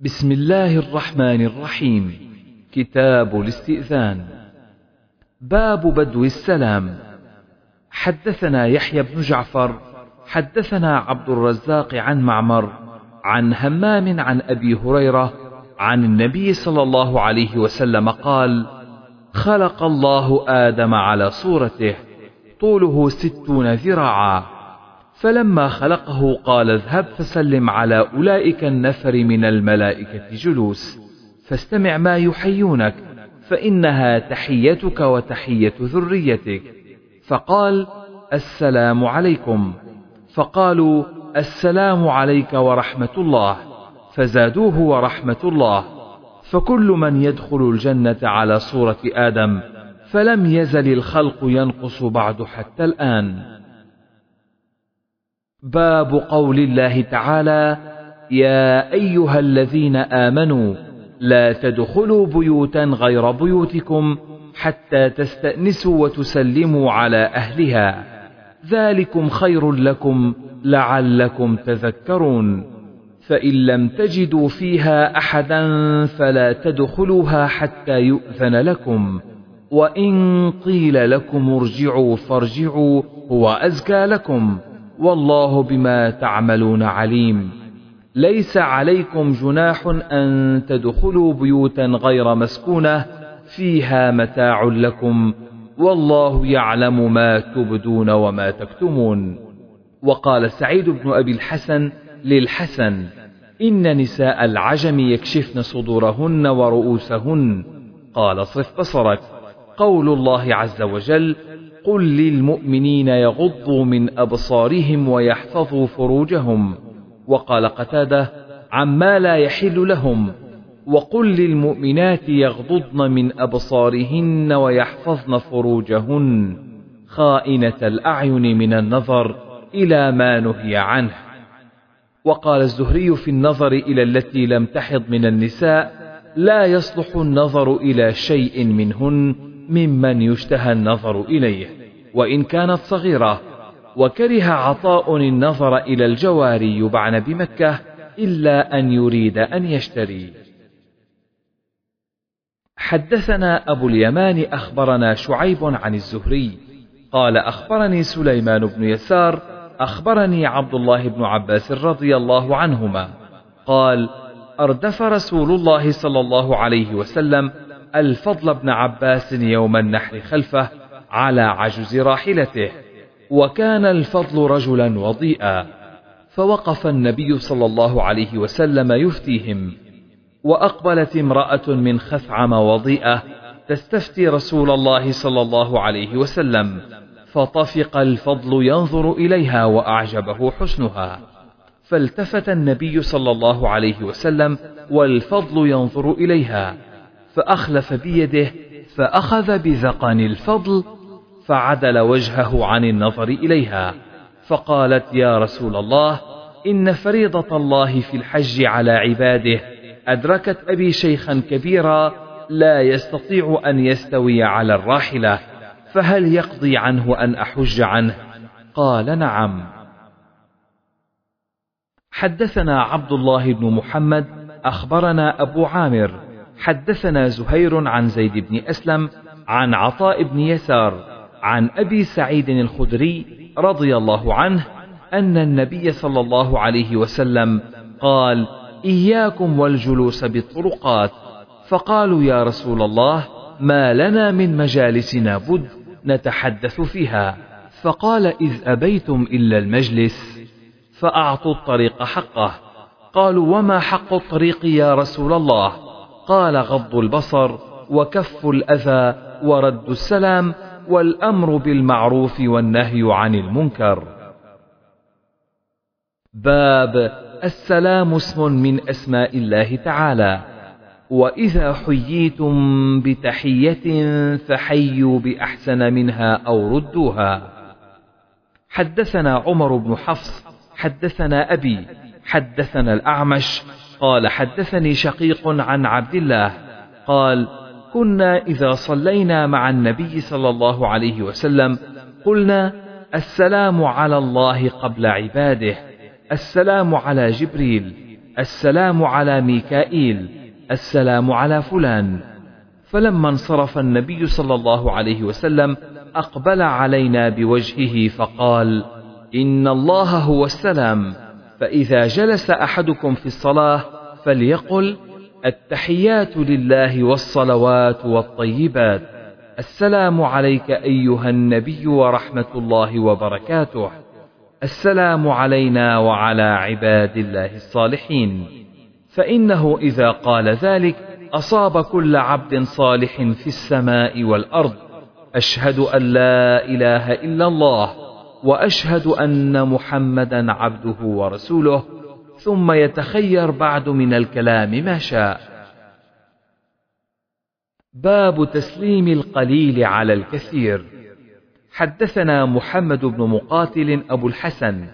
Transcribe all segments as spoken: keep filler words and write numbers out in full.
بسم الله الرحمن الرحيم. كتاب الاستئذان. باب بدو السلام. حدثنا يحيى بن جعفر حدثنا عبد الرزاق عن معمر عن همام عن أبي هريرة عن النبي صلى الله عليه وسلم قال: خلق الله آدم على صورته، طوله ستون ذراعا، فلما خلقه قال: اذهب فسلم على أولئك النفر من الملائكة جلوس، فاستمع ما يحيونك، فإنها تحيتك وتحية ذريتك. فقال: السلام عليكم. فقالوا: السلام عليك ورحمة الله، فزادوه ورحمة الله. فكل من يدخل الجنة على صورة آدم، فلم يزل الخلق ينقص بعد حتى الآن. باب قول الله تعالى: يا أيها الذين آمنوا لا تدخلوا بيوتا غير بيوتكم حتى تستأنسوا وتسلموا على أهلها، ذلكم خير لكم لعلكم تذكرون، فإن لم تجدوا فيها أحدا فلا تدخلوها حتى يؤذن لكم، وإن قيل لكم ارجعوا فارجعوا هو أزكى لكم، والله بما تعملون عليم. ليس عليكم جناح أن تدخلوا بيوتا غير مسكونة فيها متاع لكم، والله يعلم ما تبدون وما تكتمون. وقال سعيد بن أبي الحسن للحسن: إن نساء العجم يكشفن صدورهن ورؤوسهن. قال: اصرف بصرك. قول الله عز وجل: قل للمؤمنين يغضوا من أبصارهم ويحفظوا فروجهم. وقال قتادة: عما لا يحل لهم، وقل للمؤمنات يغضضن من أبصارهن ويحفظن فروجهن، خائنة الأعين من النظر إلى ما نهي عنه. وقال الزهري في النظر إلى التي لم تحض من النساء: لا يصلح النظر إلى شيء منهن ممن يشتهى النظر إليه وإن كانت صغيرة. وكره عطاء النظر إلى الجواري يبعن بمكة إلا أن يريد أن يشتري. حدثنا أبو اليمان أخبرنا شعيب عن الزهري قال: أخبرني سليمان بن يسار أخبرني عبد الله بن عباس رضي الله عنهما قال: أردف رسول الله صلى الله عليه وسلم الفضل بن عباس يوم النحر خلفه على عجز راحلته، وكان الفضل رجلا وضيئا، فوقف النبي صلى الله عليه وسلم يفتيهم، وأقبلت امرأة من خثعم وضيئة تستفتي رسول الله صلى الله عليه وسلم، فطفق الفضل ينظر إليها وأعجبه حسنها، فالتفت النبي صلى الله عليه وسلم والفضل ينظر إليها، فأخلف بيده فأخذ بذقن الفضل، فعدل وجهه عن النظر إليها، فقالت: يا رسول الله، إن فريضة الله في الحج على عباده أدركت أبي شيخا كبيرا لا يستطيع أن يستوي على الراحلة، فهل يقضي عنه أن أحج عنه؟ قال: نعم. حدثنا عبد الله بن محمد أخبرنا أبو عامر حدثنا زهير عن زيد بن أسلم عن عطاء بن يسار عن أبي سعيد الخدري رضي الله عنه أن النبي صلى الله عليه وسلم قال: إياكم والجلوس بالطرقات. فقالوا: يا رسول الله، ما لنا من مجالسنا بد نتحدث فيها. فقال: إذ أبيتم إلا المجلس فأعطوا الطريق حقه. قالوا: وما حق الطريق يا رسول الله؟ قال: غض البصر وكف الأذى ورد السلام والأمر بالمعروف والنهي عن المنكر. باب السلام اسم من أسماء الله تعالى. وإذا حييتم بتحية فحيوا بأحسن منها أو ردوها. حدثنا عمر بن حفص حدثنا أبي حدثنا الأعمش قال: حدثني شقيق عن عبد الله قال: كنا إذا صلينا مع النبي صلى الله عليه وسلم قلنا: السلام على الله قبل عباده، السلام على جبريل، السلام على ميكائيل، السلام على فلان. فلما انصرف النبي صلى الله عليه وسلم أقبل علينا بوجهه فقال: إن الله هو السلام، فإذا جلس أحدكم في الصلاة فليقل: التحيات لله والصلوات والطيبات، السلام عليك أيها النبي ورحمة الله وبركاته، السلام علينا وعلى عباد الله الصالحين. فإنه إذا قال ذلك أصاب كل عبد صالح في السماء والأرض. أشهد أن لا إله إلا الله، وأشهد أن محمدا عبده ورسوله، ثم يتخير بعد من الكلام ما شاء. باب تسليم القليل على الكثير. حدثنا محمد بن مقاتل أبو الحسن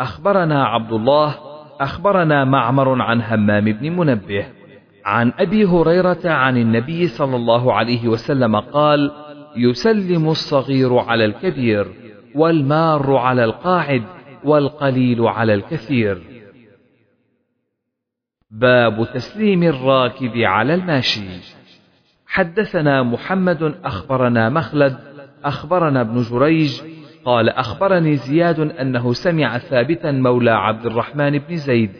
أخبرنا عبد الله أخبرنا معمر عن همام بن منبه عن أبي هريرة عن النبي صلى الله عليه وسلم قال: يسلم الصغير على الكبير، والمار على القاعد، والقليل على الكثير. باب تسليم الراكب على الماشي. حدثنا محمد أخبرنا مخلد أخبرنا ابن جريج قال: أخبرني زياد أنه سمع ثابتا مولى عبد الرحمن بن زيد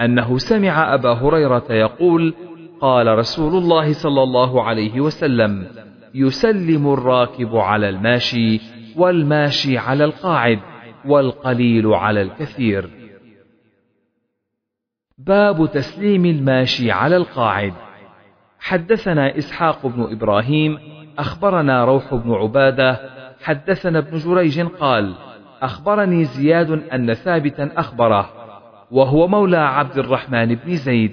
أنه سمع أبا هريرة يقول: قال رسول الله صلى الله عليه وسلم: يسلم الراكب على الماشي، والماشي على القاعد، والقليل على الكثير. باب تسليم الماشي على القاعد. حدثنا إسحاق بن إبراهيم أخبرنا روح بن عبادة حدثنا ابن جريج قال: أخبرني زياد أن ثابتا أخبره وهو مولى عبد الرحمن بن زيد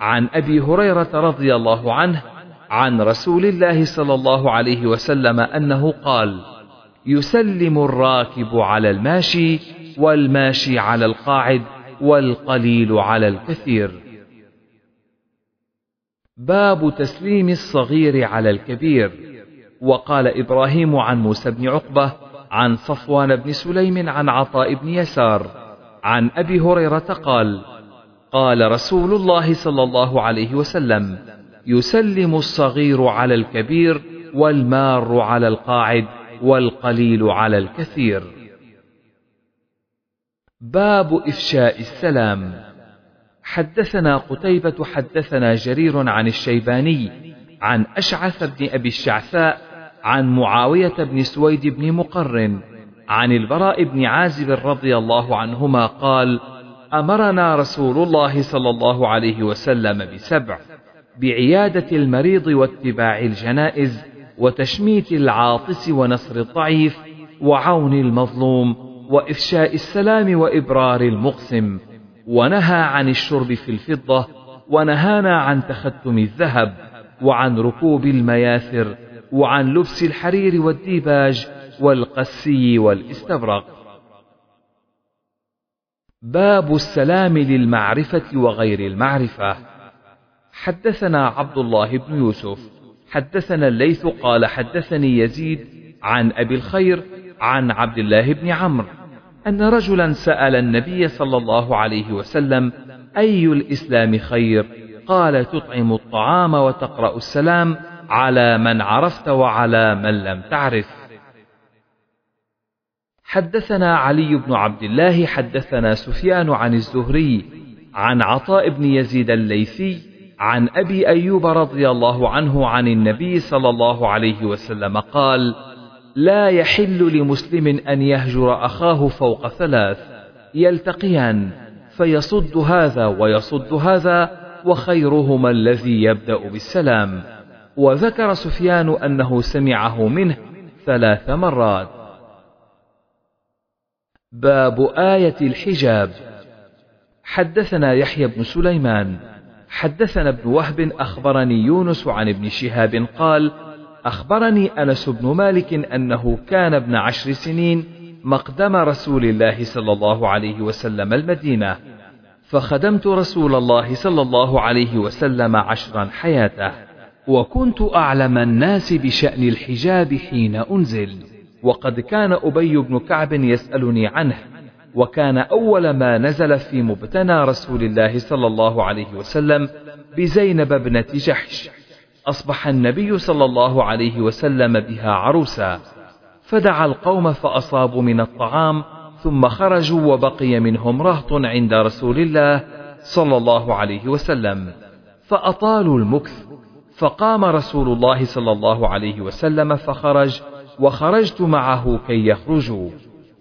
عن أبي هريرة رضي الله عنه عن رسول الله صلى الله عليه وسلم أنه قال: يسلم الراكب على الماشي، والماشي على القاعد، والقليل على الكثير. باب تسليم الصغير على الكبير. وقال إبراهيم عن موسى بن عقبة عن صفوان بن سليم عن عطاء بن يسار عن أبي هريرة قال: قال رسول الله صلى الله عليه وسلم: يسلم الصغير على الكبير، والمار على القاعد، والقليل على الكثير. باب إفشاء السلام. حدثنا قتيبة حدثنا جرير عن الشيباني عن أشعث بن أبي الشعثاء عن معاوية بن سويد بن مقرن عن البراء بن عازب رضي الله عنهما قال: أمرنا رسول الله صلى الله عليه وسلم بسبع: بعيادة المريض، واتباع الجنائز، وتشميت العاطس، ونصر الضعيف، وعون المظلوم، وإفشاء السلام، وإبرار المقسم. ونهى عن الشرب في الفضة، ونهانا عن تختم الذهب، وعن ركوب المياثر، وعن لبس الحرير والديباج والقسي والاستبرق. باب السلام للمعرفة وغير المعرفة. حدثنا عبد الله بن يوسف حدثنا الليث قال: حدثني يزيد عن أبي الخير عن عبد الله بن عمرو أن رجلا سأل النبي صلى الله عليه وسلم: أي الإسلام خير؟ قال: تطعم الطعام، وتقرأ السلام على من عرفت وعلى من لم تعرف. حدثنا علي بن عبد الله حدثنا سفيان عن الزهري عن عطاء بن يزيد الليثي عن أبي أيوب رضي الله عنه عن النبي صلى الله عليه وسلم قال: لا يحل لمسلم أن يهجر أخاه فوق ثلاث يلتقيان، فيصد هذا ويصد هذا، وخيرهما الذي يبدأ بالسلام. وذكر سفيان أنه سمعه منه ثلاث مرات. باب آية الحجاب. حدثنا يحيى بن سليمان حدثنا ابن وهب أخبرني يونس عن ابن شهاب قال: أخبرني أنس بن مالك أنه كان ابن عشر سنين مقدم رسول الله صلى الله عليه وسلم المدينة، فخدمت رسول الله صلى الله عليه وسلم عشرا حياته، وكنت أعلم الناس بشأن الحجاب حين أنزل، وقد كان أبي بن كعب يسألني عنه، وكان أول ما نزل في مبتنى رسول الله صلى الله عليه وسلم بزينب ابنة جحش، أصبح النبي صلى الله عليه وسلم بها عروسا، فدعا القوم فأصابوا من الطعام ثم خرجوا وبقي منهم رهط عند رسول الله صلى الله عليه وسلم فأطالوا المكث، فقام رسول الله صلى الله عليه وسلم فخرج وخرجت معه كي يخرجوا،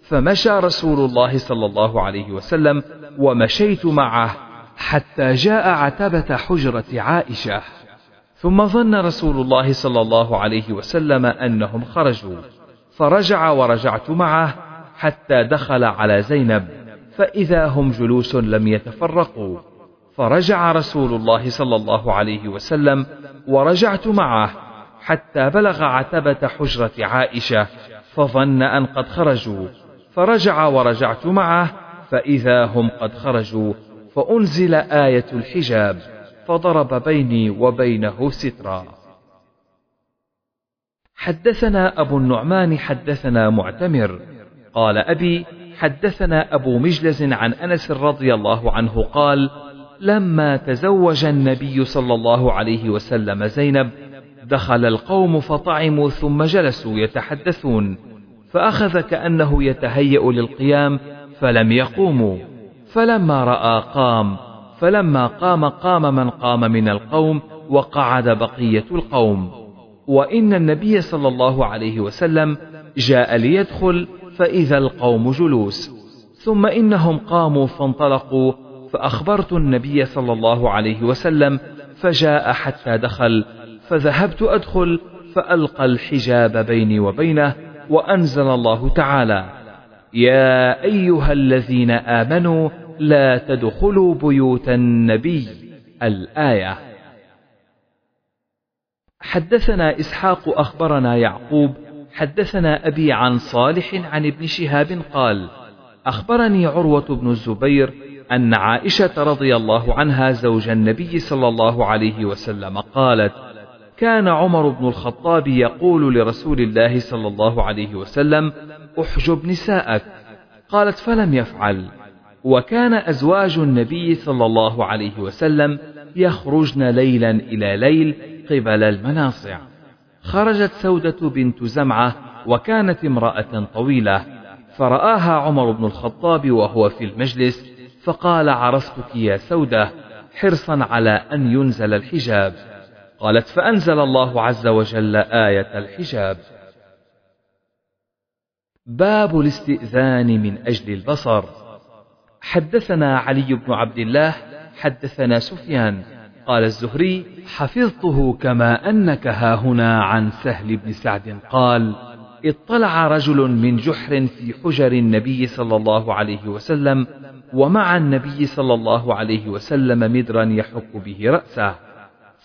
فمشى رسول الله صلى الله عليه وسلم ومشيت معه حتى جاء عتبة حجرة عائشة، ثم ظن رسول الله صلى الله عليه وسلم أنهم خرجوا فرجع ورجعت معه حتى دخل على زينب فإذا هم جلوس لم يتفرقوا، فرجع رسول الله صلى الله عليه وسلم ورجعت معه حتى بلغ عتبة حجرة عائشة فظن أن قد خرجوا، فرجع ورجعت معه فإذا هم قد خرجوا، فأنزل آية الحجاب فضرب بيني وبينه سترا. حدثنا أبو النعمان حدثنا معتمر قال أبي حدثنا أبو مجلس عن أنس رضي الله عنه قال لما تزوج النبي صلى الله عليه وسلم زينب دخل القوم فطعموا ثم جلسوا يتحدثون، فأخذ كأنه يتهيأ للقيام فلم يقوموا، فلما رأى قام، فلما قام قام من قام من القوم وقعد بقية القوم، وإن النبي صلى الله عليه وسلم جاء ليدخل فإذا القوم جلوس، ثم إنهم قاموا فانطلقوا، فأخبرت النبي صلى الله عليه وسلم فجاء حتى دخل، فذهبت أدخل فألقى الحجاب بيني وبينه، وأنزل الله تعالى يا أيها الذين آمنوا لا تدخلوا بيوت النبي الآية. حدثنا إسحاق أخبرنا يعقوب حدثنا أبي عن صالح عن ابن شهاب قال أخبرني عروة بن الزبير أن عائشة رضي الله عنها زوج النبي صلى الله عليه وسلم قالت كان عمر بن الخطاب يقول لرسول الله صلى الله عليه وسلم أحجب نساءك، قالت فلم يفعل، وكان أزواج النبي صلى الله عليه وسلم يخرجن ليلا إلى ليل قبل المناصع، خرجت سودة بنت زمعة وكانت امرأة طويلة، فرآها عمر بن الخطاب وهو في المجلس فقال عرفتك يا سودة حرصا على أن ينزل الحجاب، قالت فأنزل الله عز وجل آية الحجاب. باب الاستئذان من أجل البصر. حدثنا علي بن عبد الله حدثنا سفيان قال الزهري حفظته كما أنك هاهنا عن سهل بن سعد قال اطلع رجل من جحر في حجر النبي صلى الله عليه وسلم ومع النبي صلى الله عليه وسلم مدرا يحك به رأسه،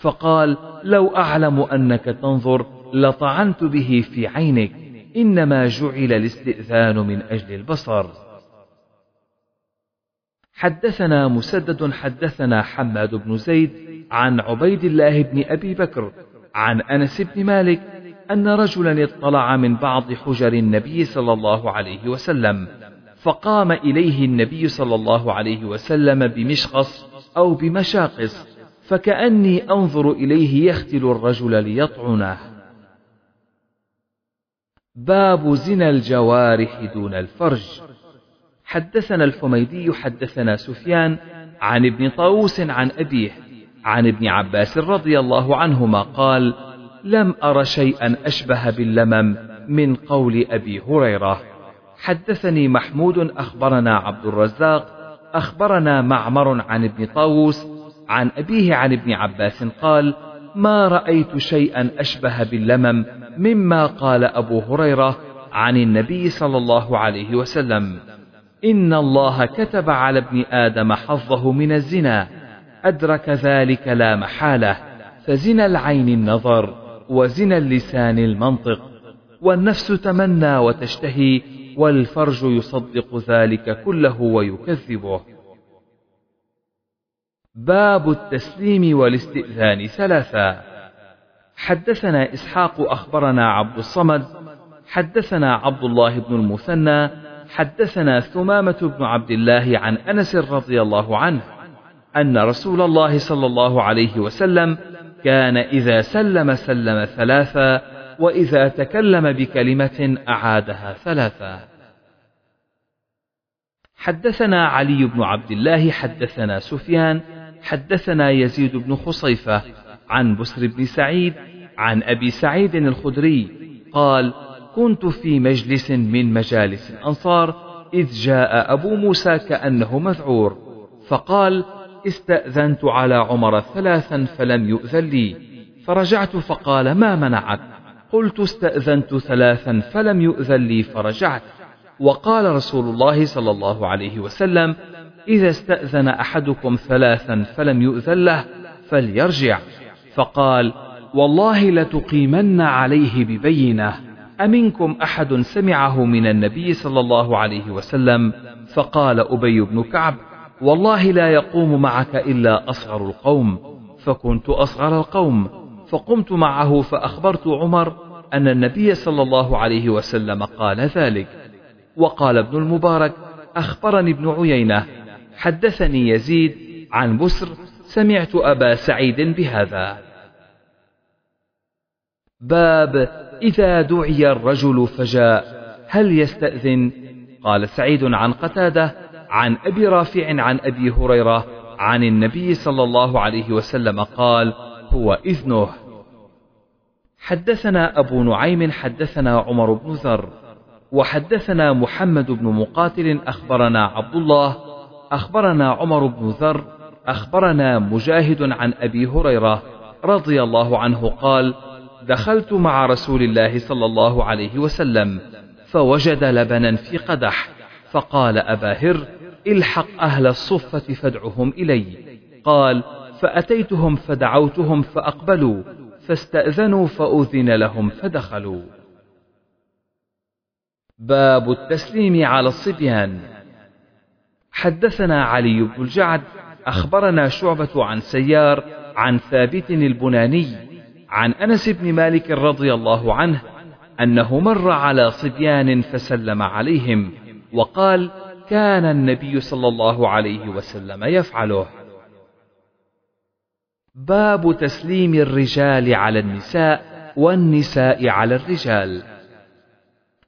فقال لو أعلم أنك تنظر لطعنت به في عينك، إنما جعل الاستئذان من أجل البصر. حدثنا مسدد حدثنا حماد بن زيد عن عبيد الله بن أبي بكر عن أنس بن مالك أن رجلا اطلع من بعض حجر النبي صلى الله عليه وسلم فقام إليه النبي صلى الله عليه وسلم بمشقص أو بمشاقص، فكأني أنظر إليه يختل الرجل ليطعنه. باب زنا الجوارح دون الفرج. حدثنا الحميدي حدثنا سفيان عن ابن طاووس عن أبيه عن ابن عباس رضي الله عنهما قال لم أر شيئا أشبه باللمم من قول أبي هريرة. حدثني محمود أخبرنا عبد الرزاق أخبرنا معمر عن ابن طاووس عن أبيه عن ابن عباس قال ما رأيت شيئا أشبه باللمم مما قال أبو هريرة عن النبي صلى الله عليه وسلم إن الله كتب على ابن آدم حظه من الزنا أدرك ذلك لا محالة، فزنا العين النظر وزنا اللسان المنطق، والنفس تمنى وتشتهي، والفرج يصدق ذلك كله ويكذبه. باب التسليم والاستئذان ثلاثة. حدثنا إسحاق أخبرنا عبد الصمد حدثنا عبد الله بن المثنى حدثنا ثمامة بن عبد الله عن أنس رضي الله عنه أن رسول الله صلى الله عليه وسلم كان إذا سلم سلم ثلاثا، وإذا تكلم بكلمة أعادها ثلاثا. حدثنا علي بن عبد الله حدثنا سفيان حدثنا يزيد بن خصيفة عن بسر بن سعيد عن أبي سعيد الخدري قال: كنت في مجلس من مجالس الأنصار إذ جاء أبو موسى كأنه مذعور، فقال: استأذنت على عمر ثلاثا فلم يؤذن لي، فرجعت، فقال: ما منعك؟ قلت: استأذنت ثلاثا فلم يؤذن لي فرجعت. وقال رسول الله صلى الله عليه وسلم: إذا استأذن أحدكم ثلاثا فلم يؤذن له فليرجع. فقال: والله لتقيمن عليه ببينه، أمنكم أحد سمعه من النبي صلى الله عليه وسلم؟ فقال أبي بن كعب: والله لا يقوم معك إلا أصغر القوم، فكنت أصغر القوم، فقمت معه فأخبرت عمر أن النبي صلى الله عليه وسلم قال ذلك. وقال ابن المبارك: أخبرني ابن عيينة حدثني يزيد عن بسر سمعت أبا سعيد بهذا. باب: إذا دعي الرجل فجاء هل يستأذن؟ قال سعيد عن قتادة عن أبي رافع عن أبي هريرة عن النبي صلى الله عليه وسلم قال: هو إذنه. حدثنا أبو نعيم حدثنا عمر بن ذر وحدثنا محمد بن مقاتل أخبرنا عبد الله أخبرنا عمر بن ذر أخبرنا مجاهد عن أبي هريرة رضي الله عنه قال: دخلت مع رسول الله صلى الله عليه وسلم فوجد لبنا في قدح، فقال أبا هر: الحق أهل الصفة فادعهم إلي. قال: فأتيتهم فدعوتهم فأقبلوا، فاستأذنوا فأذن لهم فدخلوا. باب التسليم على الصبيان. حدثنا علي بن الجعد أخبرنا شعبة عن سيار عن ثابت البناني عن أنس بن مالك رضي الله عنه أنه مر على صبيان فسلم عليهم وقال: كان النبي صلى الله عليه وسلم يفعله. باب تسليم الرجال على النساء والنساء على الرجال.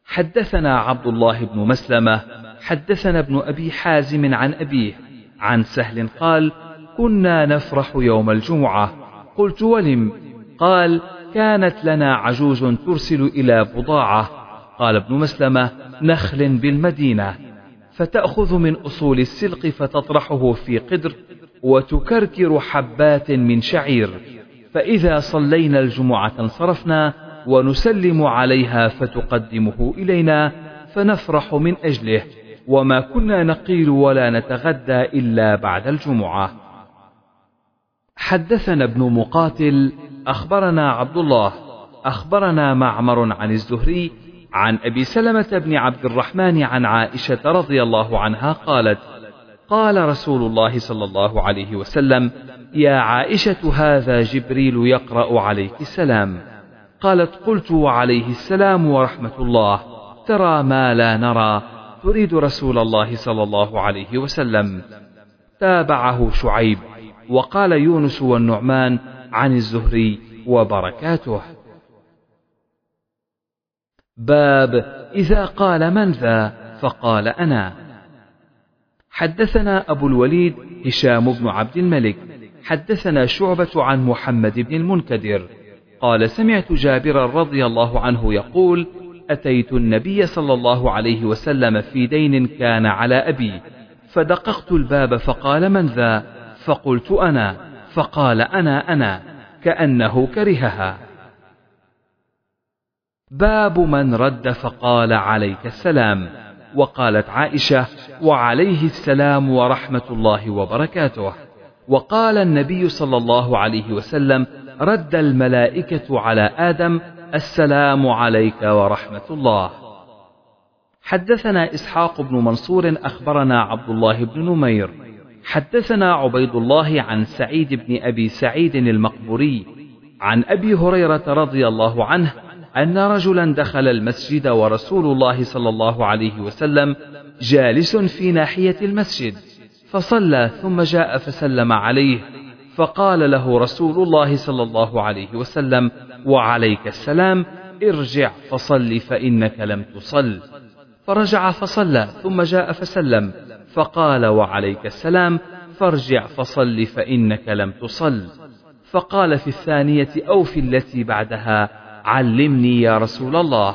حدثنا عبد الله بن مسلمة حدثنا ابن أبي حازم عن أبيه عن سهل قال: كنا نفرح يوم الجمعة، قلت: ولم؟ قال: كانت لنا عجوز ترسل إلى بضاعة، قال ابن مسلمة: نخل بالمدينة، فتأخذ من أصول السلق فتطرحه في قدر وتكركر حبات من شعير، فإذا صلينا الجمعة انصرفنا ونسلم عليها فتقدمه إلينا فنفرح من أجله، وما كنا نقيل ولا نتغدى إلا بعد الجمعة. حدثنا ابن مقاتل أخبرنا عبد الله أخبرنا معمر عن الزهري عن أبي سلمة بن عبد الرحمن عن عائشة رضي الله عنها قالت: قال رسول الله صلى الله عليه وسلم: يا عائشة، هذا جبريل يقرأ عليك السلام. قالت: قلت: وعليه السلام ورحمة الله، ترى ما لا نرى، تريد رسول الله صلى الله عليه وسلم. تابعه شعيب، وقال يونس والنعمان عن الزهري وبركاته. باب: إذا قال: من ذا؟ فقال: أنا. حدثنا أبو الوليد هشام بن عبد الملك حدثنا شعبة عن محمد بن المنكدر قال: سمعت جابرا رضي الله عنه يقول: أتيت النبي صلى الله عليه وسلم في دين كان على أبي، فدققت الباب فقال: من ذا؟ فقلت: أنا. فقال: أنا أنا، كأنه كرهها. باب من رد فقال: عليك السلام، وقالت عائشة: وعليه السلام ورحمة الله وبركاته. وقال النبي صلى الله عليه وسلم: رد الملائكة على آدم: السلام عليك ورحمة الله. حدثنا إسحاق بن منصور أخبرنا عبد الله بن نمير حدثنا عبيد الله عن سعيد بن أبي سعيد المقبوري عن أبي هريرة رضي الله عنه أن رجلا دخل المسجد ورسول الله صلى الله عليه وسلم جالس في ناحية المسجد، فصلى ثم جاء فسلم عليه، فقال له رسول الله صلى الله عليه وسلم: وعليك السلام، ارجع فصل فإنك لم تصل. فرجع فصلى ثم جاء فسلم، فقال: وعليك السلام، فارجع فصل فإنك لم تصل. فقال في الثانية أو في التي بعدها: علمني يا رسول الله.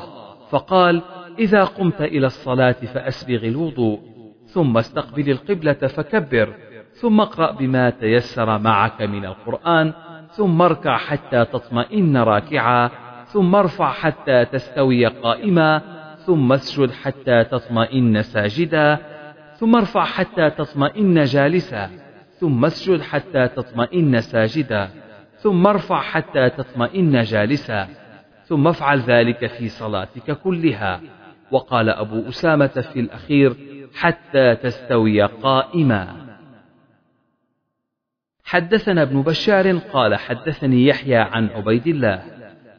فقال: إذا قمت إلى الصلاة فأسبغ الوضوء، ثم استقبل القبلة فكبر، ثم اقرأ بما تيسر معك من القرآن، ثم اركع حتى تطمئن راكعا، ثم ارفع حتى تستوي قائما، ثم اسجد حتى تطمئن ساجدا، ثم ارفع حتى تطمئن جالسا، ثم اسجد حتى تطمئن ساجدا، ثم ارفع حتى تطمئن جالسا، ثم افعل ذلك في صلاتك كلها. وقال أبو أسامة في الأخير: حتى تستوي قائما. حدثنا ابن بشار قال: حدثني يحيى عن عبيد الله،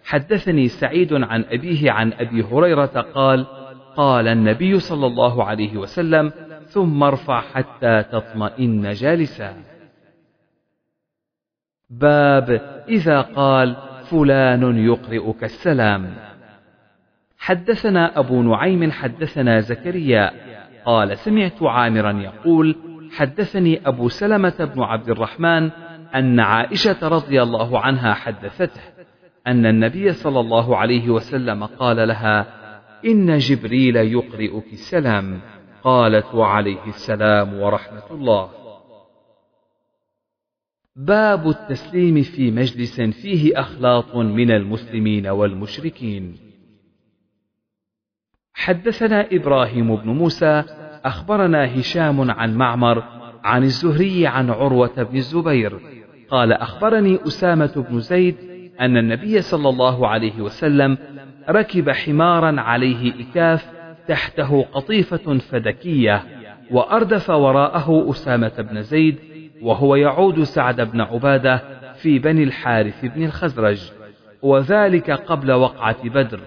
حدثني سعيد عن أبيه عن أبي هريرة قال: قال النبي صلى الله عليه وسلم: ثم ارفع حتى تطمئن جالسا. باب إذا قال فلان يقرئك السلام. حدثنا أبو نعيم حدثنا زكريا قال: سمعت عامرا يقول: حدثني أبو سلمة بن عبد الرحمن أن عائشة رضي الله عنها حدثته أن النبي صلى الله عليه وسلم قال لها: إن جبريل يقرئك السلام. قالت: وعليه السلام ورحمة الله. باب التسليم في مجلس فيه أخلاط من المسلمين والمشركين. حدثنا إبراهيم بن موسى أخبرنا هشام عن معمر عن الزهري عن عروة بن الزبير قال: أخبرني أسامة بن زيد أن النبي صلى الله عليه وسلم ركب حمارا عليه إكاف تحته قطيفة فدكية، وأردف وراءه أسامة بن زيد وهو يعود سعد بن عبادة في بني الحارث بن الخزرج، وذلك قبل وقعة بدر،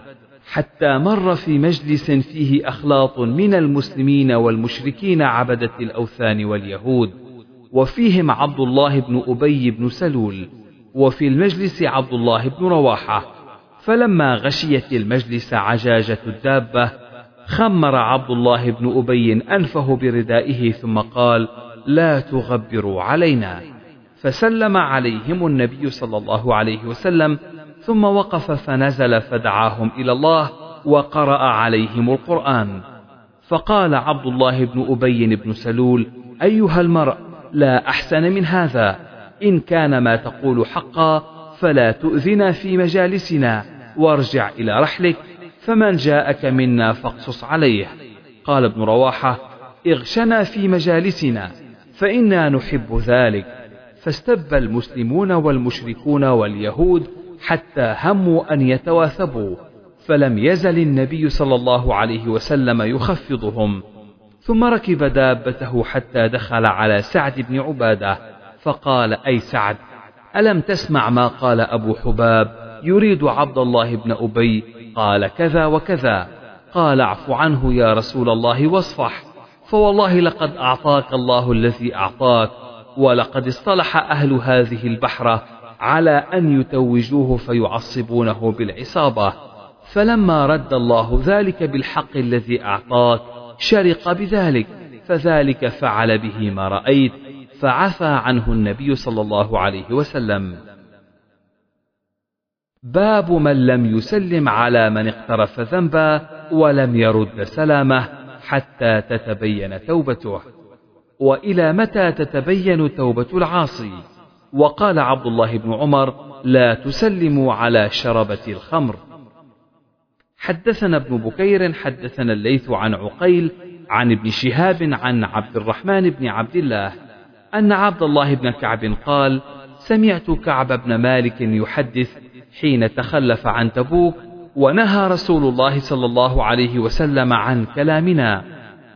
حتى مر في مجلس فيه أخلاط من المسلمين والمشركين عبدة الأوثان واليهود، وفيهم عبد الله بن أبي بن سلول، وفي المجلس عبد الله بن رواحة. فلما غشيت المجلس عجاجة الدابة خمر عبد الله بن أبي أنفه بردائه ثم قال: لا تغبروا علينا. فسلم عليهم النبي صلى الله عليه وسلم ثم وقف فنزل فدعاهم إلى الله وقرأ عليهم القرآن. فقال عبد الله بن أبي بن سلول: أيها المرء، لا أحسن من هذا، إن كان ما تقول حقا فلا تؤذنا في مجالسنا وارجع إلى رحلك، فمن جاءك منا فاقصص عليه. قال ابن رواحة: اغشنا في مجالسنا فإنا نحب ذلك. فاستب المسلمون والمشركون واليهود حتى هموا أن يتواثبوا، فلم يزل النبي صلى الله عليه وسلم يخفضهم. ثم ركب دابته حتى دخل على سعد بن عبادة فقال: أي سعد، ألم تسمع ما قال أبو حباب يريد عبد الله بن أبي؟ قال: كذا وكذا. قال: اعف عنه يا رسول الله واصفح، فوالله لقد أعطاك الله الذي أعطاك، ولقد اصطلح أهل هذه البحرة على أن يتوجوه فيعصبونه بالعصابة، فلما رد الله ذلك بالحق الذي أعطاك شرق بذلك، فذلك فعل به ما رأيت. فعفى عنه النبي صلى الله عليه وسلم. باب من لم يسلم على من اقترف ذنبا ولم يرد سلامه حتى تتبين توبته، وإلى متى تتبين توبة العاصي. وقال عبد الله بن عمر: لا تسلموا على شربة الخمر. حدثنا ابن بكير حدثنا الليث عن عقيل عن ابن شهاب عن عبد الرحمن بن عبد الله أن عبد الله بن كعب قال: سمعت كعب بن مالك يحدث حين تخلف عن تبوك ونهى رسول الله صلى الله عليه وسلم عن كلامنا،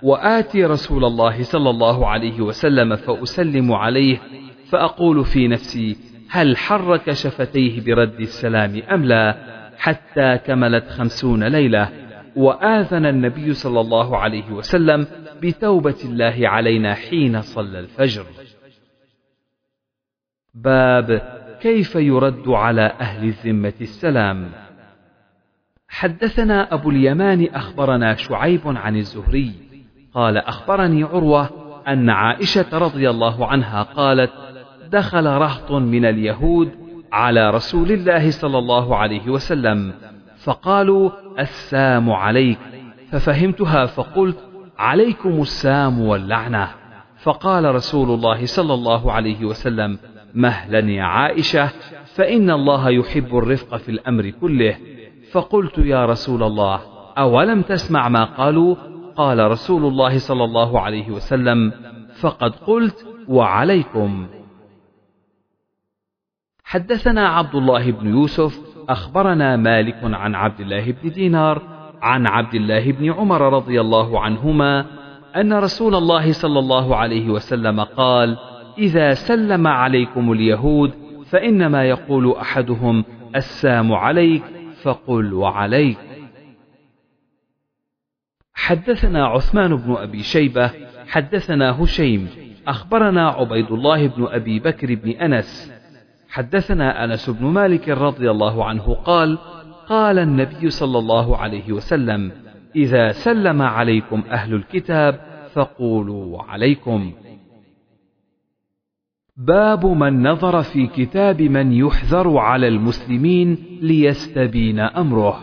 وآتي رسول الله صلى الله عليه وسلم فأسلم عليه فأقول في نفسي: هل حرك شفتيه برد السلام أم لا؟ حتى كملت خمسون ليلة، وآذن النبي صلى الله عليه وسلم بتوبة الله علينا حين صلى الفجر. باب كيف يرد على أهل الذمة السلام. حدثنا أبو اليمان أخبرنا شعيب عن الزهري قال أخبرني عروة أن عائشة رضي الله عنها قالت: دخل رهط من اليهود على رسول الله صلى الله عليه وسلم فقالوا: السام عليك، ففهمتها فقلت: عليكم السام واللعنة. فقال رسول الله صلى الله عليه وسلم: مهلا يا عائشة، فإن الله يحب الرفق في الأمر كله. فقلت: يا رسول الله، أولم تسمع ما قالوا؟ قال رسول الله صلى الله عليه وسلم: فقد قلت، وعليكم. حدثنا عبد الله بن يوسف أخبرنا مالك عن عبد الله بن دينار عن عبد الله بن عمر رضي الله عنهما أن رسول الله صلى الله عليه وسلم قال: إذا سلم عليكم اليهود فإنما يقول أحدهم: السام عليك، فقل: وعليك. حدثنا عثمان بن أبي شيبة حدثنا هشيم أخبرنا عبيد الله بن أبي بكر بن أنس حدثنا أنس بن مالك رضي الله عنه قال: قال النبي صلى الله عليه وسلم: إذا سلم عليكم أهل الكتاب فقولوا: وعليكم. باب من نظر في كتاب من يحذر على المسلمين ليستبين أمره.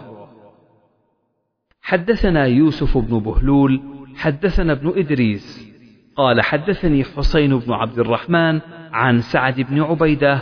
حدثنا يوسف بن بهلول حدثنا ابن إدريس قال حدثني حسين بن عبد الرحمن عن سعد بن عبيدة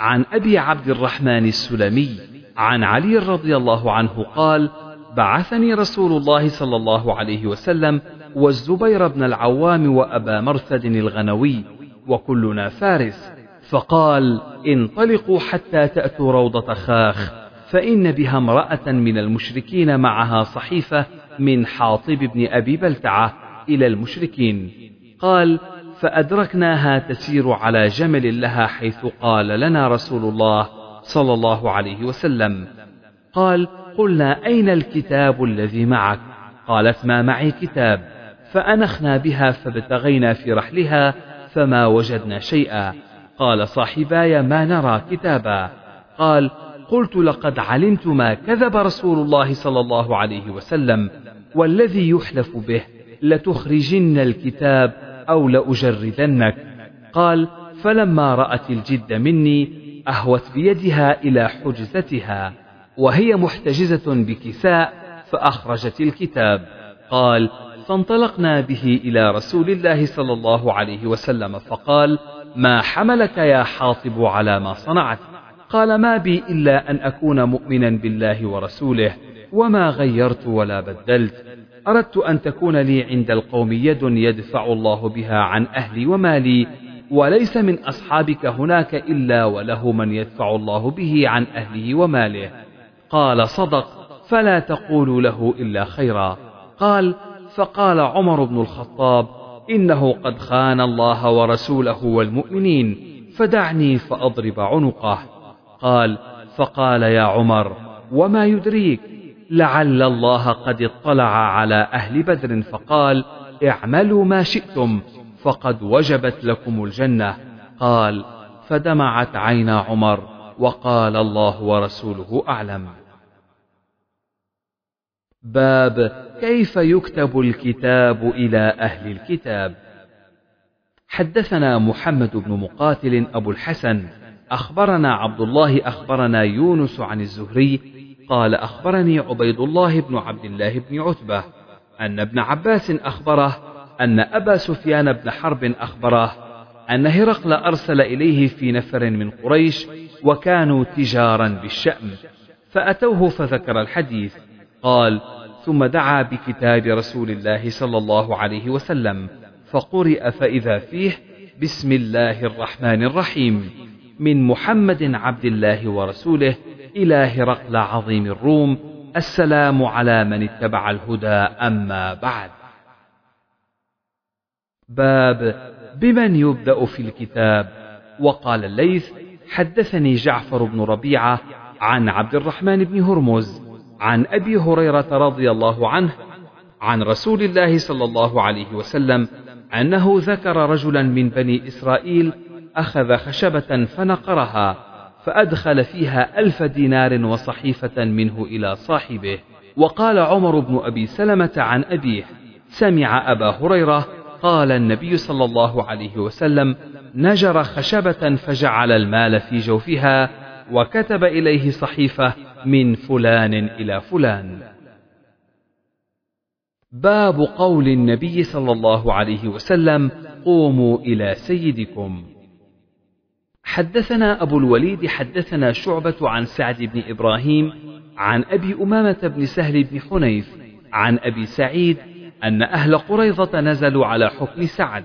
عن أبي عبد الرحمن السلمي عن علي رضي الله عنه قال: بعثني رسول الله صلى الله عليه وسلم والزبير بن العوام وأبا مرثد الغنوي وكلنا فارس، فقال: انطلقوا حتى تأتوا روضة خاخ، فإن بها امرأة من المشركين معها صحيفة من حاطب بن أبي بلتعة إلى المشركين. قال: فأدركناها تسير على جمل لها حيث قال لنا رسول الله صلى الله عليه وسلم. قال: قلنا: أين الكتاب الذي معك؟ قالت: ما معي كتاب. فأنخنا بها فابتغينا في رحلها فما وجدنا شيئا. قال صاحباي: ما نرى كتابا. قال: قلت: لقد علمت ما كذب رسول الله صلى الله عليه وسلم، والذي يحلف به لتخرجن الكتاب أو لأجردنك. قال: فلما رأت الجد مني أهوت بيدها إلى حجزتها، وهي محتجزة بكساء، فأخرجت الكتاب. قال: فانطلقنا به إلى رسول الله صلى الله عليه وسلم فقال: ما حملك يا حاطب على ما صنعت؟ قال: ما بي إلا أن أكون مؤمنا بالله ورسوله، وما غيرت ولا بدلت، أردت أن تكون لي عند القوم يد يدفع الله بها عن أهلي ومالي، وليس من أصحابك هناك إلا وله من يدفع الله به عن أهله وماله. قال: صدق، فلا تقولوا له إلا خيرا. قال: فقال عمر بن الخطاب: إنه قد خان الله ورسوله والمؤمنين، فدعني فأضرب عنقه. قال: فقال: يا عمر، وما يدريك، لعل الله قد اطلع على أهل بدر فقال: اعملوا ما شئتم، فقد وجبت لكم الجنة. قال: فدمعت عين عمر، وقال: الله ورسوله أعلم. باب كيف يكتب الكتاب إلى أهل الكتاب. حدثنا محمد بن مقاتل أبو الحسن أخبرنا عبد الله أخبرنا يونس عن الزهري قال أخبرني عبيد الله بن عبد الله بن عتبة أن ابن عباس أخبره أن أبا سفيان بن حرب أخبره أن هرقل أرسل إليه في نفر من قريش وكانوا تجارا بالشأم، فأتوه فذكر الحديث. قال: ثم دعا بكتاب رسول الله صلى الله عليه وسلم فقرئ، فإذا فيه: بسم الله الرحمن الرحيم، من محمد عبد الله ورسوله إلى هرقل عظيم الروم، السلام على من اتبع الهدى، أما بعد. باب بمن يبدأ في الكتاب. وقال الليث: حدثني جعفر بن ربيعة عن عبد الرحمن بن هرمز عن أبي هريرة رضي الله عنه عن رسول الله صلى الله عليه وسلم أنه ذكر رجلا من بني إسرائيل أخذ خشبة فنقرها فأدخل فيها ألف دينار وصحيفة منه إلى صاحبه. وقال عمر بن أبي سلمة عن أبيه: سمع أبا هريرة قال النبي صلى الله عليه وسلم: نجر خشبة فجعل المال في جوفها وكتب إليه صحيفة من فلان إلى فلان. باب قول النبي صلى الله عليه وسلم: قوموا إلى سيدكم. حدثنا أبو الوليد حدثنا شعبة عن سعد بن إبراهيم عن أبي أمامة بن سهل بن حنيف عن أبي سعيد أن أهل قريظة نزلوا على حكم سعد،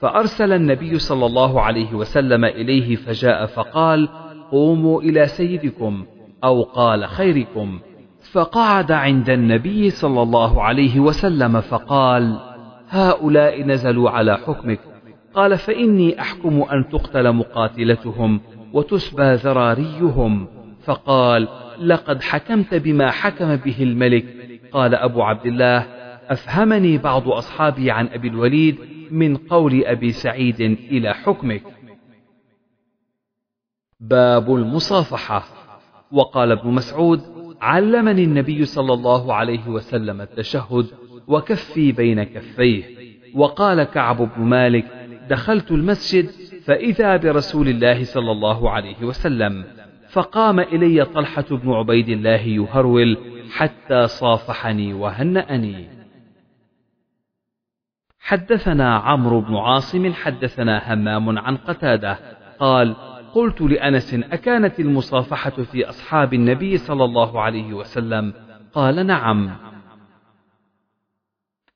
فأرسل النبي صلى الله عليه وسلم إليه فجاء فقال: قوموا إلى سيدكم، أو قال خيركم، فقعد عند النبي صلى الله عليه وسلم فقال: هؤلاء نزلوا على حكمك. قال: فإني أحكم أن تقتل مقاتلتهم وتسبى ذراريهم. فقال: لقد حكمت بما حكم به الملك. قال أبو عبد الله: أفهمني بعض أصحابي عن أبي الوليد من قول أبي سعيد إلى حكمك. باب المصافحة. وقال ابن مسعود: علمني النبي صلى الله عليه وسلم التشهد وكفي بين كفيه. وقال كعب بن مالك: دخلت المسجد فإذا برسول الله صلى الله عليه وسلم، فقام إلي طلحة بن عبيد الله يهرول حتى صافحني وهنأني. حدثنا عمرو بن عاصم حدثنا همام عن قتادة قال: قلت لأنس: أكانت المصافحة في أصحاب النبي صلى الله عليه وسلم؟ قال: نعم.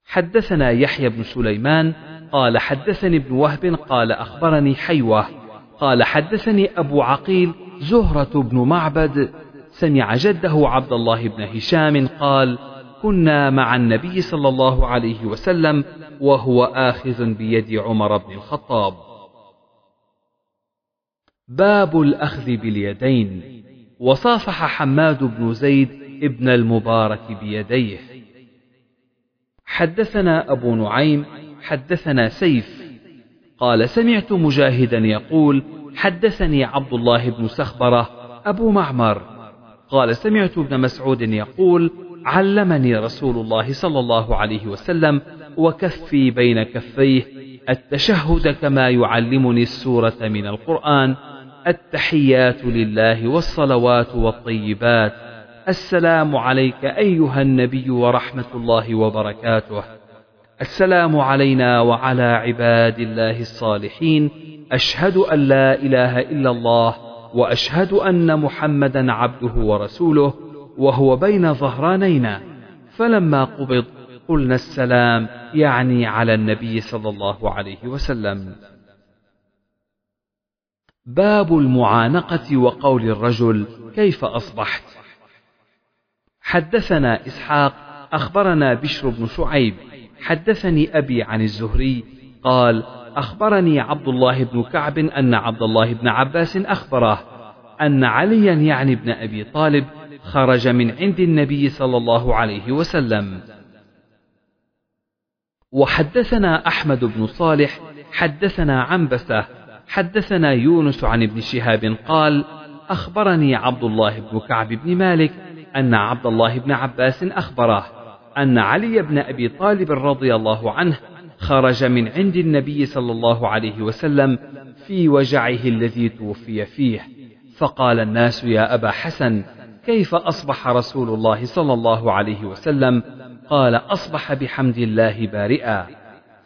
حدثنا يحيى بن سليمان قال: حدثني ابن وهب قال: أخبرني حيوة قال: حدثني أبو عقيل زهرة بن معبد سمع جده عبد الله بن هشام قال: كنا مع النبي صلى الله عليه وسلم وهو آخذ بيد عمر بن الخطاب. باب الأخذ باليدين. وصافح حماد بن زيد ابن المبارك بيديه. حدثنا أبو نعيم حدثنا سيف قال: سمعت مجاهدا يقول: حدثني عبد الله بن سخبرة أبو معمر قال: سمعت ابن مسعود يقول: علمني رسول الله صلى الله عليه وسلم وكفي بين كفيه التشهد كما يعلمني السورة من القرآن: التحيات لله والصلوات والطيبات، السلام عليك أيها النبي ورحمة الله وبركاته، السلام علينا وعلى عباد الله الصالحين، أشهد أن لا إله إلا الله وأشهد أن محمدا عبده ورسوله وهو بين ظهرانينا، فلما قبض قلنا السلام يعني على النبي صلى الله عليه وسلم. باب المعانقة وقول الرجل: كيف أصبحت؟ حدثنا إسحاق أخبرنا بشر بن شعيب حدثني أبي عن الزهري قال: أخبرني عبد الله بن كعب أن عبد الله بن عباس أخبره أن عليا يعني ابن أبي طالب خرج من عند النبي صلى الله عليه وسلم. وحدثنا أحمد بن صالح حدثنا عنبسة حدثنا يونس عن ابن شهاب قال: أخبرني عبد الله بن كعب بن مالك أن عبد الله بن عباس أخبره أن علي بن أبي طالب رضي الله عنه خرج من عند النبي صلى الله عليه وسلم في وجعه الذي توفي فيه، فقال الناس: يا أبا حسن، كيف أصبح رسول الله صلى الله عليه وسلم؟ قال: أصبح بحمد الله بارئا.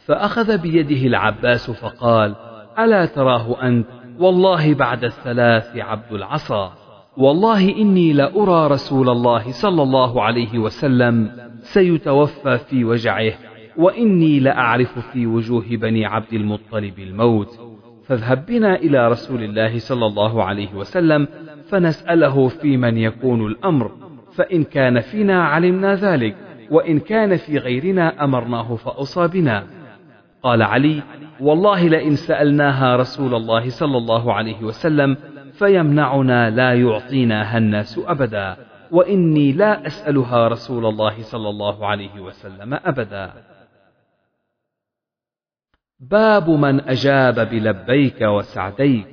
فأخذ بيده العباس فقال: ألا تراه أنت؟ والله بعد الثلاث عبد العصا، والله إني لأرى رسول الله صلى الله عليه وسلم سيتوفى في وجعه، وإني لأعرف في وجوه بني عبد المطلب الموت، فاذهب بنا إلى رسول الله صلى الله عليه وسلم فنسأله في من يكون الأمر، فإن كان فينا علمنا ذلك، وإن كان في غيرنا أمرناه فأصابنا. قال علي: والله لئن سألناها رسول الله صلى الله عليه وسلم فيمنعنا لا يعطيناها الناس أبدا، وإني لا أسألها رسول الله صلى الله عليه وسلم أبدا. باب من أجاب بلبيك وسعديك.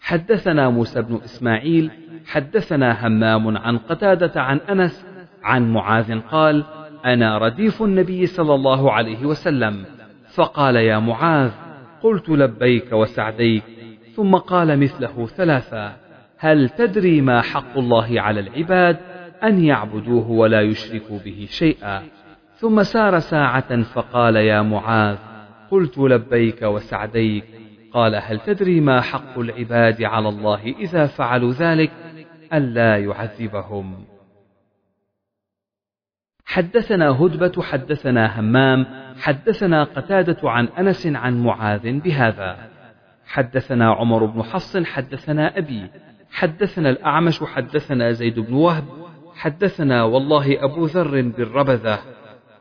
حدثنا موسى بن إسماعيل حدثنا همام عن قتادة عن أنس عن معاذ قال: أنا رديف النبي صلى الله عليه وسلم، فقال: يا معاذ، قلت لبيك وسعديك، ثم قال مثله ثلاثة: هل تدري ما حق الله على العباد؟ أن يعبدوه ولا يشركوا به شيئا. ثم سار ساعة فقال: يا معاذ، قلت لبيك وسعديك، قال: هل تدري ما حق العباد على الله إذا فعلوا ذلك؟ ألا يعذبهم. حدثنا هدبة حدثنا همام حدثنا قتادة عن أنس عن معاذ بهذا. حدثنا عمر بن حص حدثنا أبي حدثنا الأعمش حدثنا زيد بن وهب حدثنا والله أبو ذر بالربذة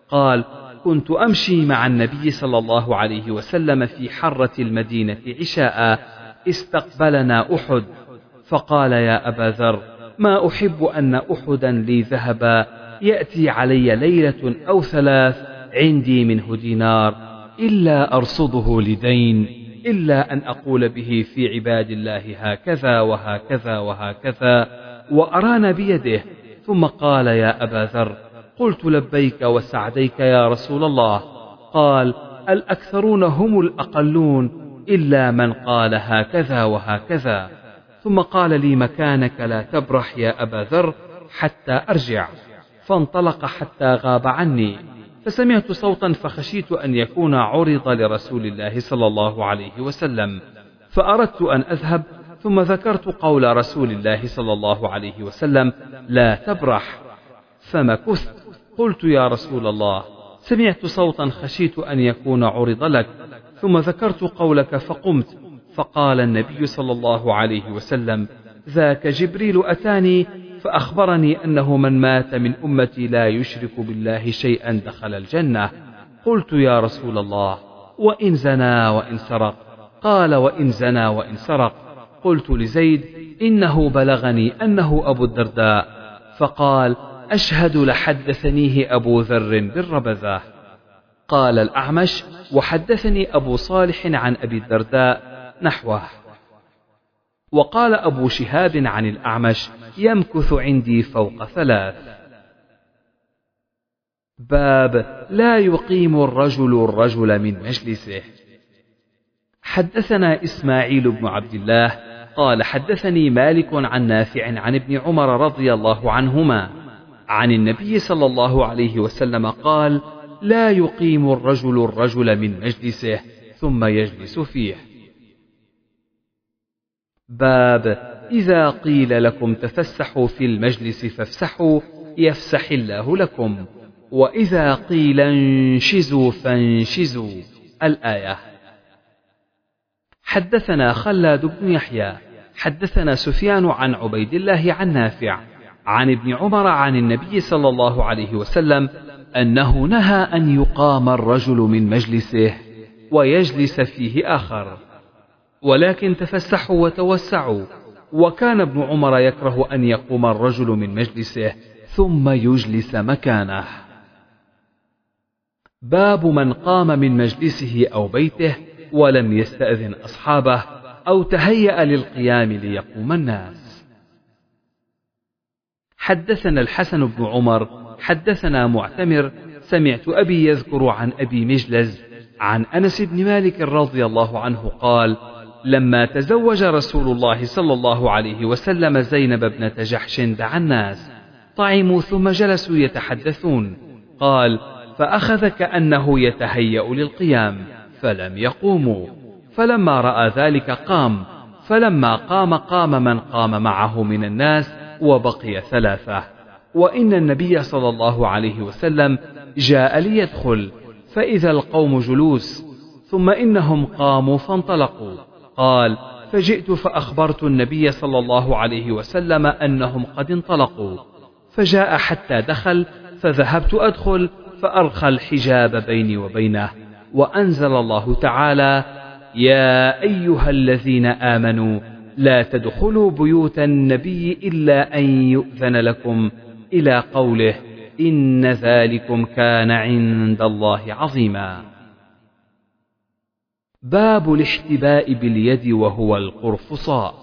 قال: كنت أمشي مع النبي صلى الله عليه وسلم في حرة المدينة عشاء، استقبلنا أحد، فقال: يا أبا ذر، ما أحب أن أحدا لي ذهبا يأتي علي ليلة أو ثلاث عندي منه دينار، إلا أرصده لدين، إلا أن أقول به في عباد الله هكذا وهكذا وهكذا، وأران بيده. ثم قال: يا أبا ذر، قلت لبيك وسعديك يا رسول الله، قال: الأكثرون هم الأقلون، إلا من قال هكذا وهكذا. ثم قال لي: مكانك لا تبرح يا أبا ذر حتى أرجع. فانطلق حتى غاب عني، فسمعت صوتا فخشيت أن يكون عرض لرسول الله صلى الله عليه وسلم، فأردت أن أذهب، ثم ذكرت قول رسول الله صلى الله عليه وسلم: لا تبرح. فمكثت، قلت: يا رسول الله، سمعت صوتا خشيت أن يكون عرض لك، ثم ذكرت قولك فقمت. فقال النبي صلى الله عليه وسلم: ذاك جبريل أتاني فأخبرني أنه من مات من أمتي لا يشرك بالله شيئا دخل الجنة. قلت: يا رسول الله، وإن زنا وإن سرق؟ قال: وإن زنا وإن سرق. قلت لزيد: إنه بلغني أنه أبو الدرداء، فقال: أشهد لحدثنيه أبو ذر بالربذة. قال الأعمش: وحدثني أبو صالح عن أبي الدرداء نحوه. وقال أبو شهاب عن الأعمش: يمكث عندي فوق ثلاث. باب لا يقيم الرجل الرجل من مجلسه. حدثنا إسماعيل بن عبد الله قال: حدثني مالك عن نافع عن ابن عمر رضي الله عنهما عن النبي صلى الله عليه وسلم قال: لا يقيم الرجل الرجل من مجلسه ثم يجلس فيه. باب إذا قيل لكم تفسحوا في المجلس فافسحوا يفسح الله لكم، وإذا قيل انشزوا فانشزوا، الآية. حدثنا خلاد بن يحيى حدثنا سفيان عن عبيد الله عن نافع عن ابن عمر عن النبي صلى الله عليه وسلم أنه نهى أن يقام الرجل من مجلسه ويجلس فيه آخر، ولكن تفسحوا وتوسعوا. وكان ابن عمر يكره أن يقوم الرجل من مجلسه ثم يجلس مكانه. باب من قام من مجلسه أو بيته ولم يستأذن أصحابه أو تهيأ للقيام ليقوم الناس. حدثنا الحسن بن عمر حدثنا معتمر سمعت أبي يذكر عن أبي مجلز عن أنس بن مالك رضي الله عنه قال: لما تزوج رسول الله صلى الله عليه وسلم زينب ابنة جحش دعا الناس، طعموا ثم جلسوا يتحدثون. قال: فأخذ كأنه يتهيأ للقيام فلم يقوموا، فلما رأى ذلك قام، فلما قام قام من قام معه من الناس، وبقي ثلاثة. وإن النبي صلى الله عليه وسلم جاء ليدخل، فإذا القوم جلوس، ثم إنهم قاموا فانطلقوا. قال: فجئت فأخبرت النبي صلى الله عليه وسلم أنهم قد انطلقوا، فجاء حتى دخل، فذهبت أدخل فأرخى الحجاب بيني وبينه، وأنزل الله تعالى: يا أيها الذين آمنوا لا تدخلوا بيوت النبي إلا أن يؤذن لكم، إلى قوله إن ذلكم كان عند الله عظيما. باب الاشتباء باليد وهو القرفصاء.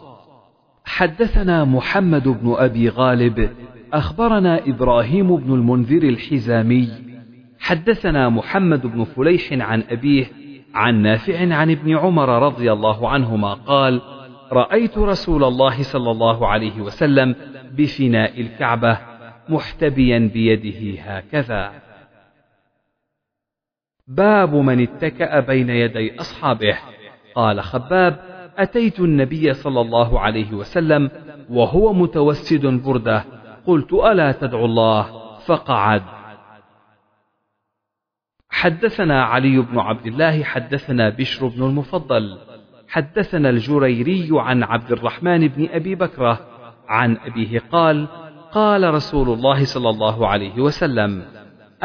حدثنا محمد بن أبي غالب أخبرنا إبراهيم بن المنذر الحزامي حدثنا محمد بن فليح عن أبيه عن نافع عن ابن عمر رضي الله عنهما قال: رأيت رسول الله صلى الله عليه وسلم بفناء الكعبة محتبيا بيده هكذا. باب من اتكأ بين يدي أصحابه. قال خباب: أتيت النبي صلى الله عليه وسلم وهو متوسد برده، قلت: ألا تدعو الله؟ فقعد. حدثنا علي بن عبد الله حدثنا بشر بن المفضل حدثنا الجريري عن عبد الرحمن بن أبي بكرة عن أبيه قال: قال رسول الله صلى الله عليه وسلم: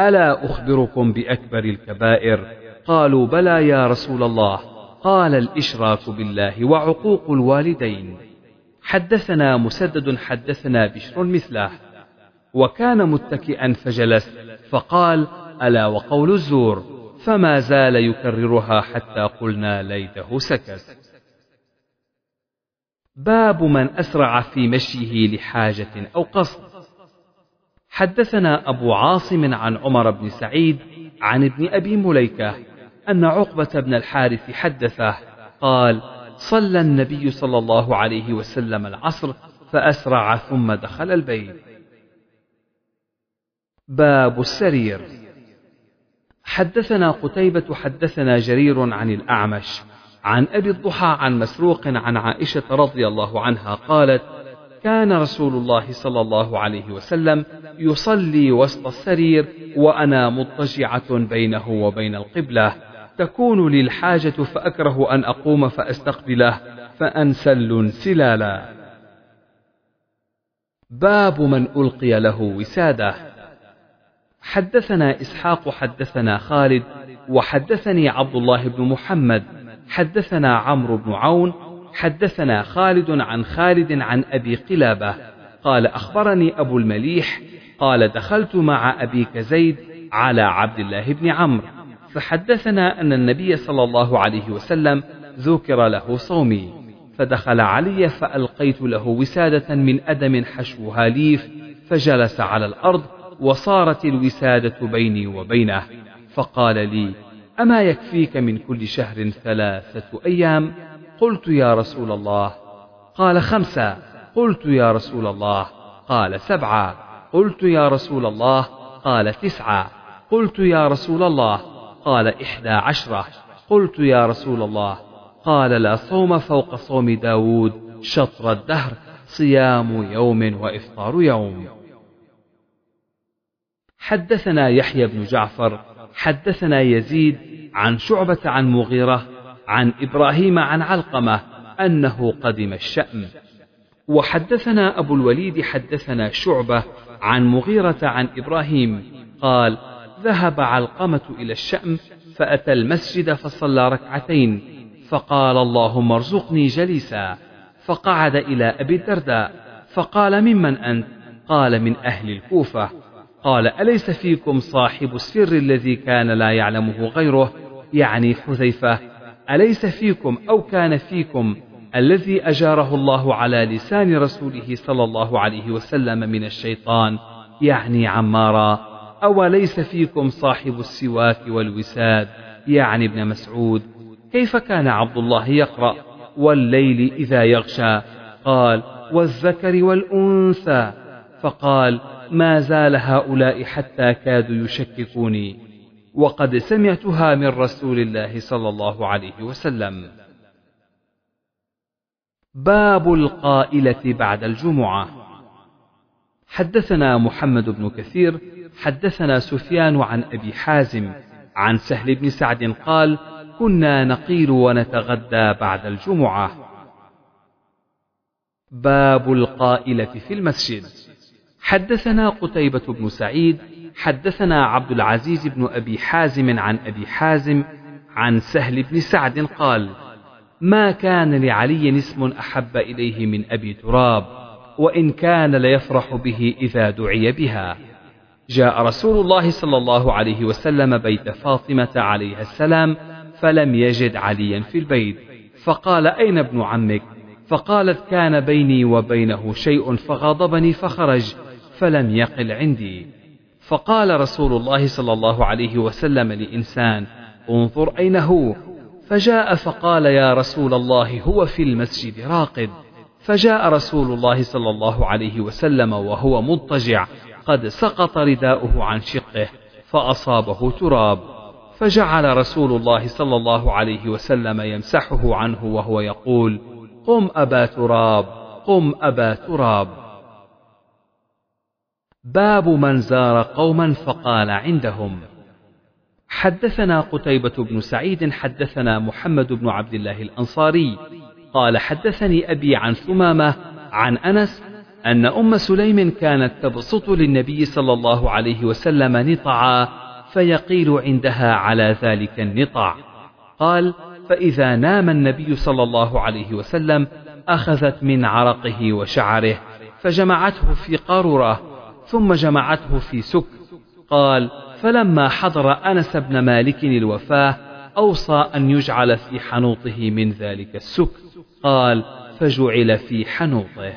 ألا أخبركم بأكبر الكبائر؟ قالوا: بلى يا رسول الله. قال: الإشراك بالله وعقوق الوالدين. حدثنا مسدد حدثنا بشر مثله، وكان متكئا فجلس فقال: ألا وقول الزور؟ فما زال يكررها حتى قلنا ليته سكت. باب من أسرع في مشيه لحاجة أو قصد. حدثنا أبو عاصم عن عمر بن سعيد عن ابن أبي مليكة أن عقبة بن الحارث حدثه قال: صلى النبي صلى الله عليه وسلم العصر فأسرع ثم دخل البيت. باب السرير. حدثنا قتيبة حدثنا جرير عن الأعمش عن أبي الضحى عن مسروق عن عائشة رضي الله عنها قالت: كان رسول الله صلى الله عليه وسلم يصلي وسط السرير وأنا مضطجعة بينه وبين القبلة، تكون لي الحاجة فأكره أن أقوم فأستقبله فأنسل سلالا. باب من ألقي له وسادة. حدثنا إسحاق حدثنا خالد وحدثني عبد الله بن محمد حدثنا عمرو بن عون حدثنا خالد عن خالد عن أبي قلابة قال: أخبرني أبو المليح قال: دخلت مع أبيك زيد على عبد الله بن عمرو فحدثنا أن النبي صلى الله عليه وسلم ذكر له صومي، فدخل علي فألقيت له وسادة من أدم حشوها ليف، فجلس على الأرض وصارت الوسادة بيني وبينه، فقال لي: أما يكفيك من كل شهر ثلاثة أيام؟ قلت: يا رسول الله. قال: خمسة. قلت: يا رسول الله. قال: سبعة. قلت: يا رسول الله. قال: تسعة. قلت: يا رسول الله. قال: إحدى عشرة. قلت: يا رسول الله. قال: لا صوم فوق صوم داود شطر الدهر، صيام يوم وإفطار يوم. حدثنا يحيى بن جعفر حدثنا يزيد عن شعبة عن مغيرة عن إبراهيم عن علقمة أنه قدم الشأم. وحدثنا أبو الوليد حدثنا شعبة عن مغيرة عن إبراهيم قال: ذهب علقمة إلى الشأم فأتى المسجد فصلى ركعتين، فقال: اللهم ارزقني جليسا. فقعد إلى أبي الدرداء فقال: ممن أنت؟ قال: من أهل الكوفة. قال: أليس فيكم صاحب السر الذي كان لا يعلمه غيره، يعني حذيفة؟ أليس فيكم أو كان فيكم الذي أجاره الله على لسان رسوله صلى الله عليه وسلم من الشيطان، يعني عمارا؟ أو ليس فيكم صاحب السواك والوساد، يعني ابن مسعود؟ كيف كان عبد الله يقرأ: والليل إذا يغشى؟ قال: والذكر والأنثى. فقال: ما زال هؤلاء حتى كادوا يشككوني، وقد سمعتها من رسول الله صلى الله عليه وسلم. باب القائلة بعد الجمعة. حدثنا محمد بن كثير حدثنا سفيان عن أبي حازم عن سهل بن سعد قال: كنا نقيل ونتغدى بعد الجمعة. باب القائلة في المسجد. حدثنا قتيبة بن سعيد حدثنا عبد العزيز بن أبي حازم عن أبي حازم عن سهل بن سعد قال: ما كان لعلي اسم أحب إليه من أبي تراب، وإن كان ليفرح به إذا دعي بها. جاء رسول الله صلى الله عليه وسلم بيت فاطمة عليها السلام فلم يجد عليا في البيت، فقال: أين ابن عمك؟ فقالت: كان بيني وبينه شيء فغضبني فخرج فلم يقل عندي. فقال رسول الله صلى الله عليه وسلم لإنسان: انظر أين هو؟ فجاء فقال: يا رسول الله هو في المسجد راقد. فجاء رسول الله صلى الله عليه وسلم وهو مضطجع قد سقط رداؤه عن شقه فأصابه تراب، فجعل رسول الله صلى الله عليه وسلم يمسحه عنه وهو يقول: قم أبا تراب، قم أبا تراب. باب من زار قوما فقال عندهم. حدثنا قتيبة بن سعيد حدثنا محمد بن عبد الله الأنصاري قال: حدثني أبي عن ثمامة عن أنس أن أم سليم كانت تبسط للنبي صلى الله عليه وسلم نطعا فيقيل عندها على ذلك النطع. قال: فإذا نام النبي صلى الله عليه وسلم أخذت من عرقه وشعره فجمعته في قارورة ثم جمعته في سك. قال: فلما حضر أنس بن مالك الوفاة أوصى أن يجعل في حنوطه من ذلك السك. قال: فجعل في حنوطه.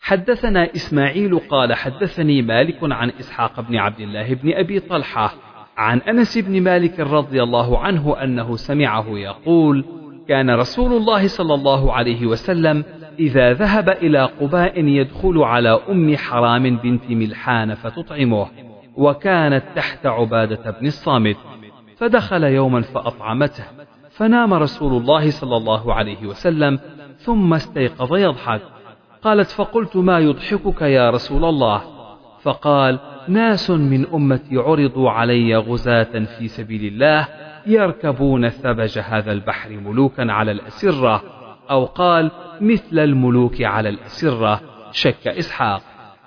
حدثنا إسماعيل قال: حدثني مالك عن إسحاق بن عبد الله بن أبي طلحة عن أنس بن مالك رضي الله عنه أنه سمعه يقول: كان رسول الله صلى الله عليه وسلم إذا ذهب إلى قباء يدخل على أم حرام بنت ملحان فتطعمه، وكانت تحت عبادة بن الصامت، فدخل يوما فأطعمته، فنام رسول الله صلى الله عليه وسلم ثم استيقظ يضحك. قالت: فقلت: ما يضحكك يا رسول الله؟ فقال: ناس من أمتي عرضوا علي غزاة في سبيل الله يركبون ثبج هذا البحر ملوكا على الأسرة، أو قال: مثل الملوك على الأسرة. شك إسحاق.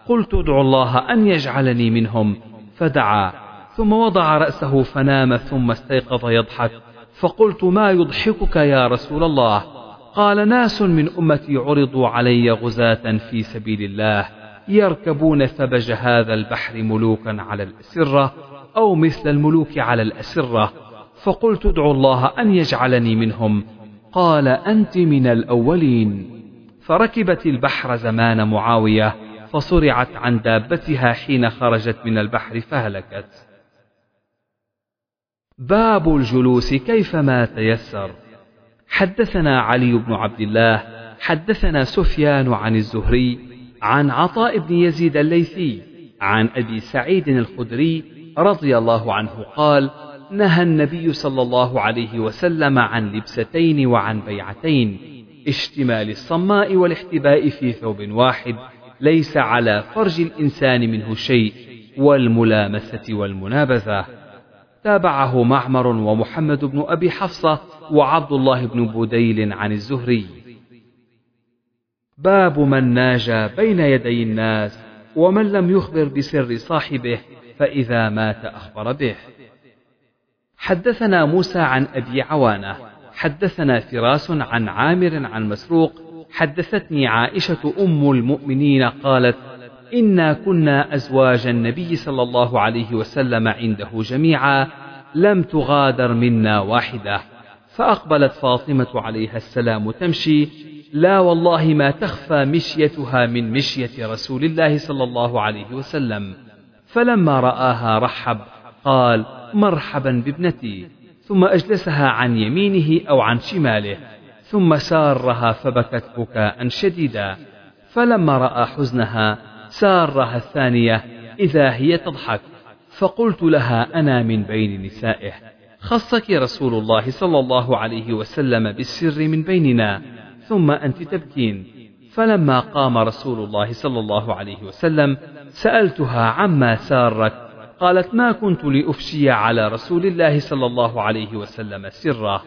قلت: ادعو الله أن يجعلني منهم، فدعا ثم وضع رأسه فنام ثم استيقظ يضحك. فقلت: ما يضحكك يا رسول الله؟ قال: ناس من أمتي عرضوا علي غزاة في سبيل الله يركبون ثبج هذا البحر ملوكا على الأسرة، أو مثل الملوك على الأسرة. فقلت: ادعو الله أن يجعلني منهم. قال: أنت من الأولين. فركبت البحر زمان معاوية فصرعت عن دابتها حين خرجت من البحر فهلكت. باب الجلوس كيفما تيسر. حدثنا علي بن عبد الله حدثنا سفيان عن الزهري عن عطاء بن يزيد الليثي عن أبي سعيد الخدري رضي الله عنه قال: نهى النبي صلى الله عليه وسلم عن لبستين وعن بيعتين، اشتمال الصماء والاحتباء في ثوب واحد ليس على فرج الإنسان منه شيء، والملامسة والمنابذة. تابعه معمر ومحمد بن أبي حفصة وعبد الله بن بديل عن الزهري. باب من ناجى بين يدي الناس ومن لم يخبر بسر صاحبه فإذا مات أخبر به. حدثنا موسى عن أبي عوانة حدثنا فراس عن عامر عن مسروق حدثتني عائشة أم المؤمنين قالت: إنا كنا أزواج النبي صلى الله عليه وسلم عنده جميعا لم تغادر منا واحدة، فأقبلت فاطمة عليها السلام تمشي، لا والله ما تخفى مشيتها من مشية رسول الله صلى الله عليه وسلم، فلما رآها رحب، قال: مرحبا بابنتي، ثم أجلسها عن يمينه أو عن شماله، ثم سارها فبكت بكاء شديدا، فلما رأى حزنها سارها الثانية إذا هي تضحك، فقلت لها: أنا من بين نسائه، خصك رسول الله صلى الله عليه وسلم بالسر من بيننا، ثم أنت تبكين. فلما قام رسول الله صلى الله عليه وسلم سألتها عما سارك، قالت: ما كنت لأفشي على رسول الله صلى الله عليه وسلم سره،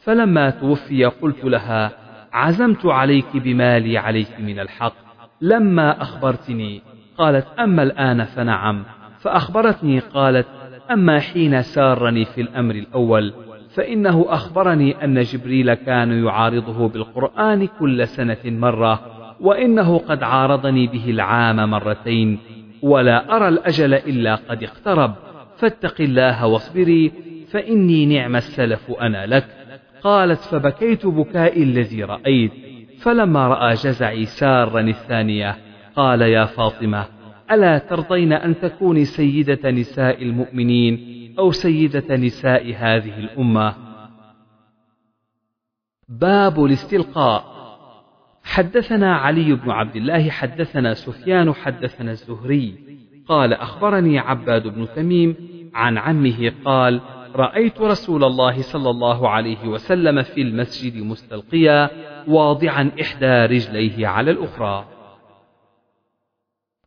فلما توفي قلت لها: عزمت عليك بما لي عليك من الحق لما أخبرتني. قالت: أما الآن فنعم. فأخبرتني قالت: أما حين سارني في الأمر الأول فإنه أخبرني أن جبريل كان يعارضه بالقرآن كل سنة مرة، وإنه قد عارضني به العام مرتين، ولا أرى الأجل إلا قد اقترب، فاتق الله واصبري فإني نعم السلف أنا لك. قالت فبكيت بكائي الذي رأيت، فلما رأى جزعي سارا الثانية قال يا فاطمة ألا ترضين أن تكوني سيدة نساء المؤمنين أو سيدة نساء هذه الأمة. باب الاستلقاء. حدثنا علي بن عبد الله حدثنا سفيان حدثنا الزهري قال أخبرني عباد بن تميم عن عمه قال رأيت رسول الله صلى الله عليه وسلم في المسجد مستلقيا واضعا إحدى رجليه على الأخرى.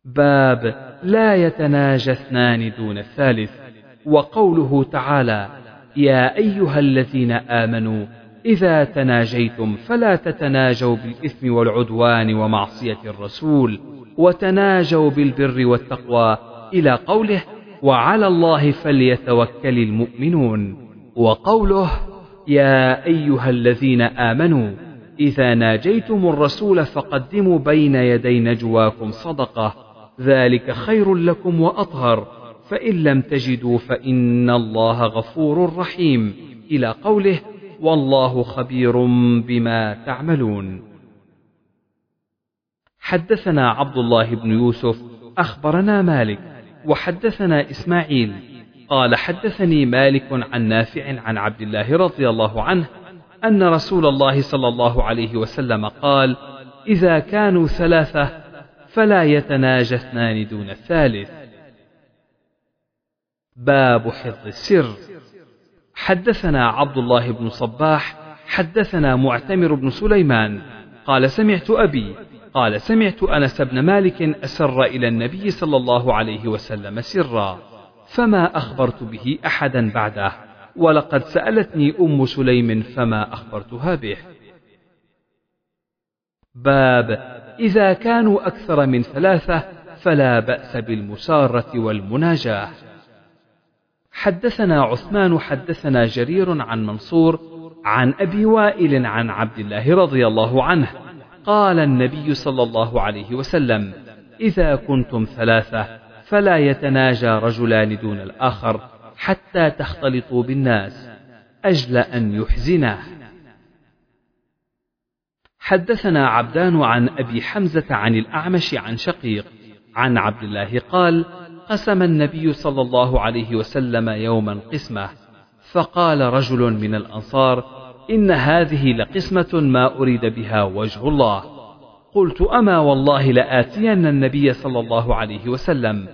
باب لا يتناجى اثنان دون الثالث، وقوله تعالى يا أيها الذين آمنوا إذا تناجيتم فلا تتناجوا بالإثم والعدوان ومعصية الرسول وتناجوا بالبر والتقوى إلى قوله وعلى الله فليتوكل المؤمنون. وقوله يا أيها الذين آمنوا إذا ناجيتم الرسول فقدموا بين يدي نجواكم صدقة ذلك خير لكم وأطهر فإن لم تجدوا فإن الله غفور رحيم إلى قوله والله خبير بما تعملون. حدثنا عبد الله بن يوسف أخبرنا مالك وحدثنا إسماعيل قال حدثني مالك عن نافع عن عبد الله رضي الله عنه أن رسول الله صلى الله عليه وسلم قال إذا كانوا ثلاثة فلا يتناجى اثنان دون الثالث. باب حفظ السر. حدثنا عبد الله بن صباح حدثنا معتمر بن سليمان قال سمعت أبي قال سمعت أنس بن مالك أسر إلى النبي صلى الله عليه وسلم سرا فما أخبرت به أحدا بعده، ولقد سألتني أم سليم فما أخبرتها به. باب إذا كانوا أكثر من ثلاثة فلا بأس بالمسارة والمناجاة. حدثنا عثمان حدثنا جرير عن منصور عن أبي وائل عن عبد الله رضي الله عنه قال النبي صلى الله عليه وسلم إذا كنتم ثلاثة فلا يتناجى رجلان دون الآخر حتى تختلطوا بالناس أجل أن يحزناه. حدثنا عبدان عن أبي حمزة عن الأعمش عن شقيق عن عبد الله قال قسم النبي صلى الله عليه وسلم يوما قسمة، فقال رجل من الأنصار إن هذه لقسمة ما أريد بها وجه الله، قلت أما والله لآتين النبي صلى الله عليه وسلم،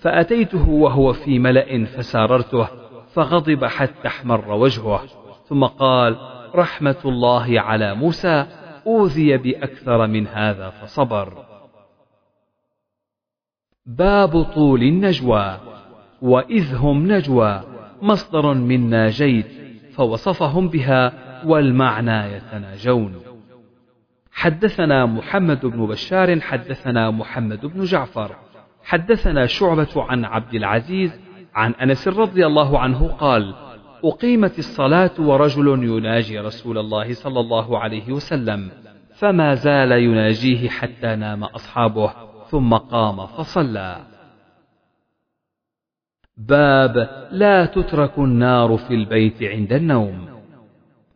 فأتيته وهو في ملأ فساررته فغضب حتى احمر وجهه، ثم قال رحمة الله على موسى أوذي بأكثر من هذا فصبر. باب طول النجوى. وإذ هم نجوى مصدر من ناجيت فوصفهم بها والمعنى يتناجون. حدثنا محمد بن بشار حدثنا محمد بن جعفر حدثنا شعبة عن عبد العزيز عن أنس رضي الله عنه قال أقيمت الصلاة ورجل يناجي رسول الله صلى الله عليه وسلم فما زال يناجيه حتى نام أصحابه ثم قام فصلى. باب لا تترك النار في البيت عند النوم.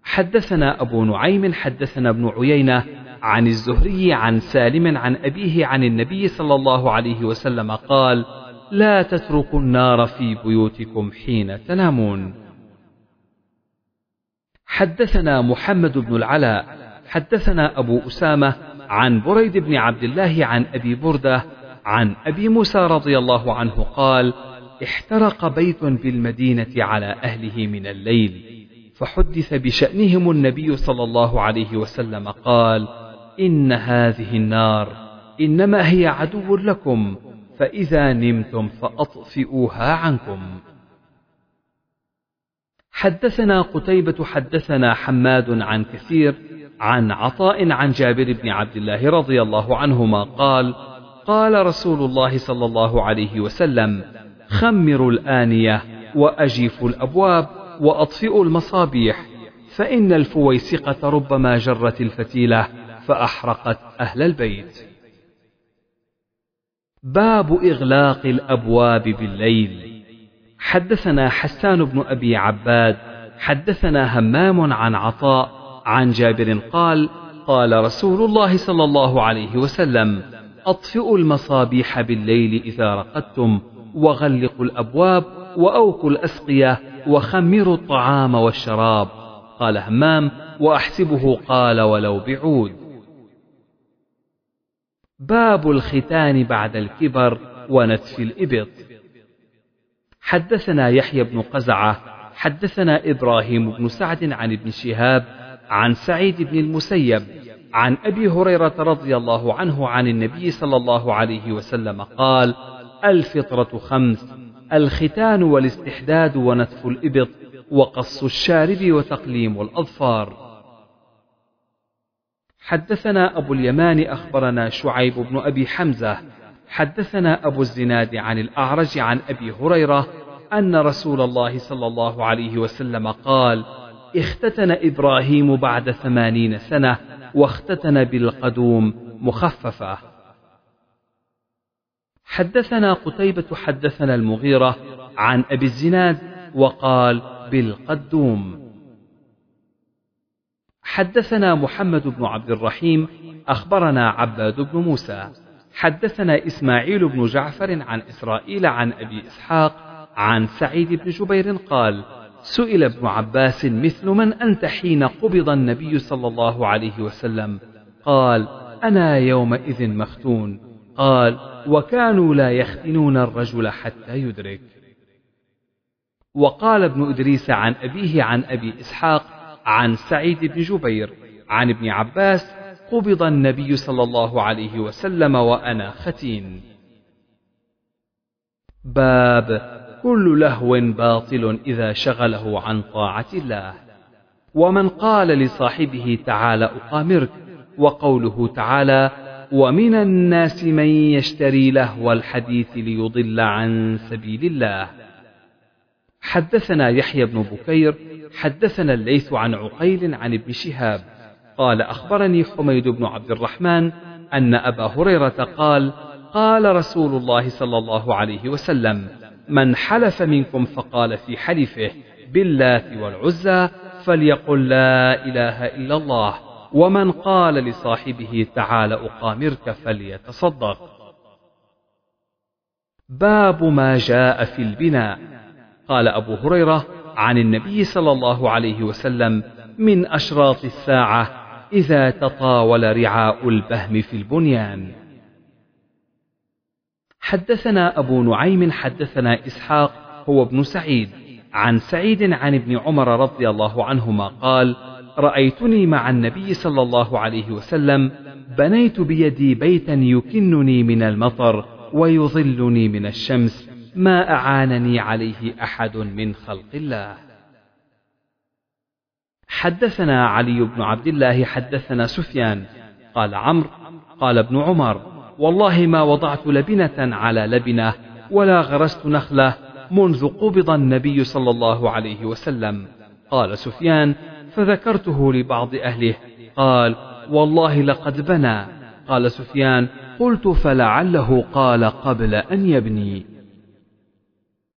حدثنا أبو نعيم حدثنا ابن عيينة عن الزهري عن سالم عن أبيه عن النبي صلى الله عليه وسلم قال لا تتركوا النار في بيوتكم حين تنامون. حدثنا محمد بن العلاء حدثنا أبو أسامة عن بريد بن عبد الله عن أبي بردة عن أبي موسى رضي الله عنه قال احترق بيت بالمدينة على أهله من الليل فحدث بشأنهم النبي صلى الله عليه وسلم قال إن هذه النار إنما هي عدو لكم فإذا نمتم فأطفئوها عنكم. حدثنا قتيبة حدثنا حماد عن كثير عن عطاء عن جابر بن عبد الله رضي الله عنهما قال قال رسول الله صلى الله عليه وسلم خمروا الآنية وأجيفوا الأبواب وأطفئوا المصابيح، فإن الفويسقة ربما جرت الفتيلة فأحرقت أهل البيت. باب إغلاق الأبواب بالليل. حدثنا حسان بن أبي عباد حدثنا همام عن عطاء عن جابر قال: قال رسول الله صلى الله عليه وسلم: أطفئوا المصابيح بالليل إذا رقدتم، وغلقوا الأبواب، وأوكوا الأسقية، وخمروا الطعام والشراب. قال همام: وأحسبه قال ولو بعود. باب الختان بعد الكبر ونتف الإبط. حدثنا يحيى بن قزعة حدثنا إبراهيم بن سعد عن ابن شهاب عن سعيد بن المسيب عن أبي هريرة رضي الله عنه عن النبي صلى الله عليه وسلم قال: الفطرة خمس: الختان والاستحداد ونتف الإبط وقص الشارب وتقليم الأظفار. حدثنا أبو اليمان أخبرنا شعيب بن أبي حمزة حدثنا أبو الزناد عن الأعرج عن أبي هريرة أن رسول الله صلى الله عليه وسلم قال: اختتن إبراهيم بعد ثمانين سنة، واختتن بالقدوم مخففة. حدثنا قتيبة حدثنا المغيرة عن أبي الزناد وقال: بالقدوم. حدثنا محمد بن عبد الرحيم أخبرنا عباد بن موسى حدثنا إسماعيل بن جعفر عن إسرائيل عن أبي إسحاق عن سعيد بن جبير قال: سئل ابن عباس: مثل من أنت حين قبض النبي صلى الله عليه وسلم؟ قال: أنا يومئذ مختون. قال: وكانوا لا يختنون الرجل حتى يدرك. وقال ابن إدريس عن أبيه عن أبي إسحاق عن سعيد بن جبير عن ابن عباس: قبض النبي صلى الله عليه وسلم وأنا ختين. باب كل لهو باطل إذا شغله عن طاعة الله. ومن قال لصاحبه: تعال أقامرك، وقوله تعالى: ومن الناس من يشتري لهو الحديث ليضل عن سبيل الله. حدثنا يحيى بن بكير حدثنا الليث عن عقيل عن ابن شهاب قال: أخبرني حميد بن عبد الرحمن أن أبا هريرة قال: قال رسول الله صلى الله عليه وسلم: من حلف منكم فقال في حلفه باللات والعزى فليقل لا إله إلا الله، ومن قال لصاحبه: تعال أقامرك فليتصدق. باب ما جاء في البناء. قال أبو هريرة عن النبي صلى الله عليه وسلم: من أشراط الساعة إذا تطاول رعاء البهم في البنيان. حدثنا أبو نعيم حدثنا إسحاق هو ابن سعيد عن سعيد عن ابن عمر رضي الله عنهما قال: رأيتني مع النبي صلى الله عليه وسلم بنيت بيدي بيتا يكنني من المطر ويظلني من الشمس، ما أعانني عليه أحد من خلق الله. حدثنا علي بن عبد الله حدثنا سفيان قال عمرو قال ابن عمر: والله ما وضعت لبنة على لبنة ولا غرست نخلة منذ قبض النبي صلى الله عليه وسلم. قال سفيان: فذكرته لبعض أهله قال: والله لقد بنى. قال سفيان: قلت: فلعله قال قبل أن يبني.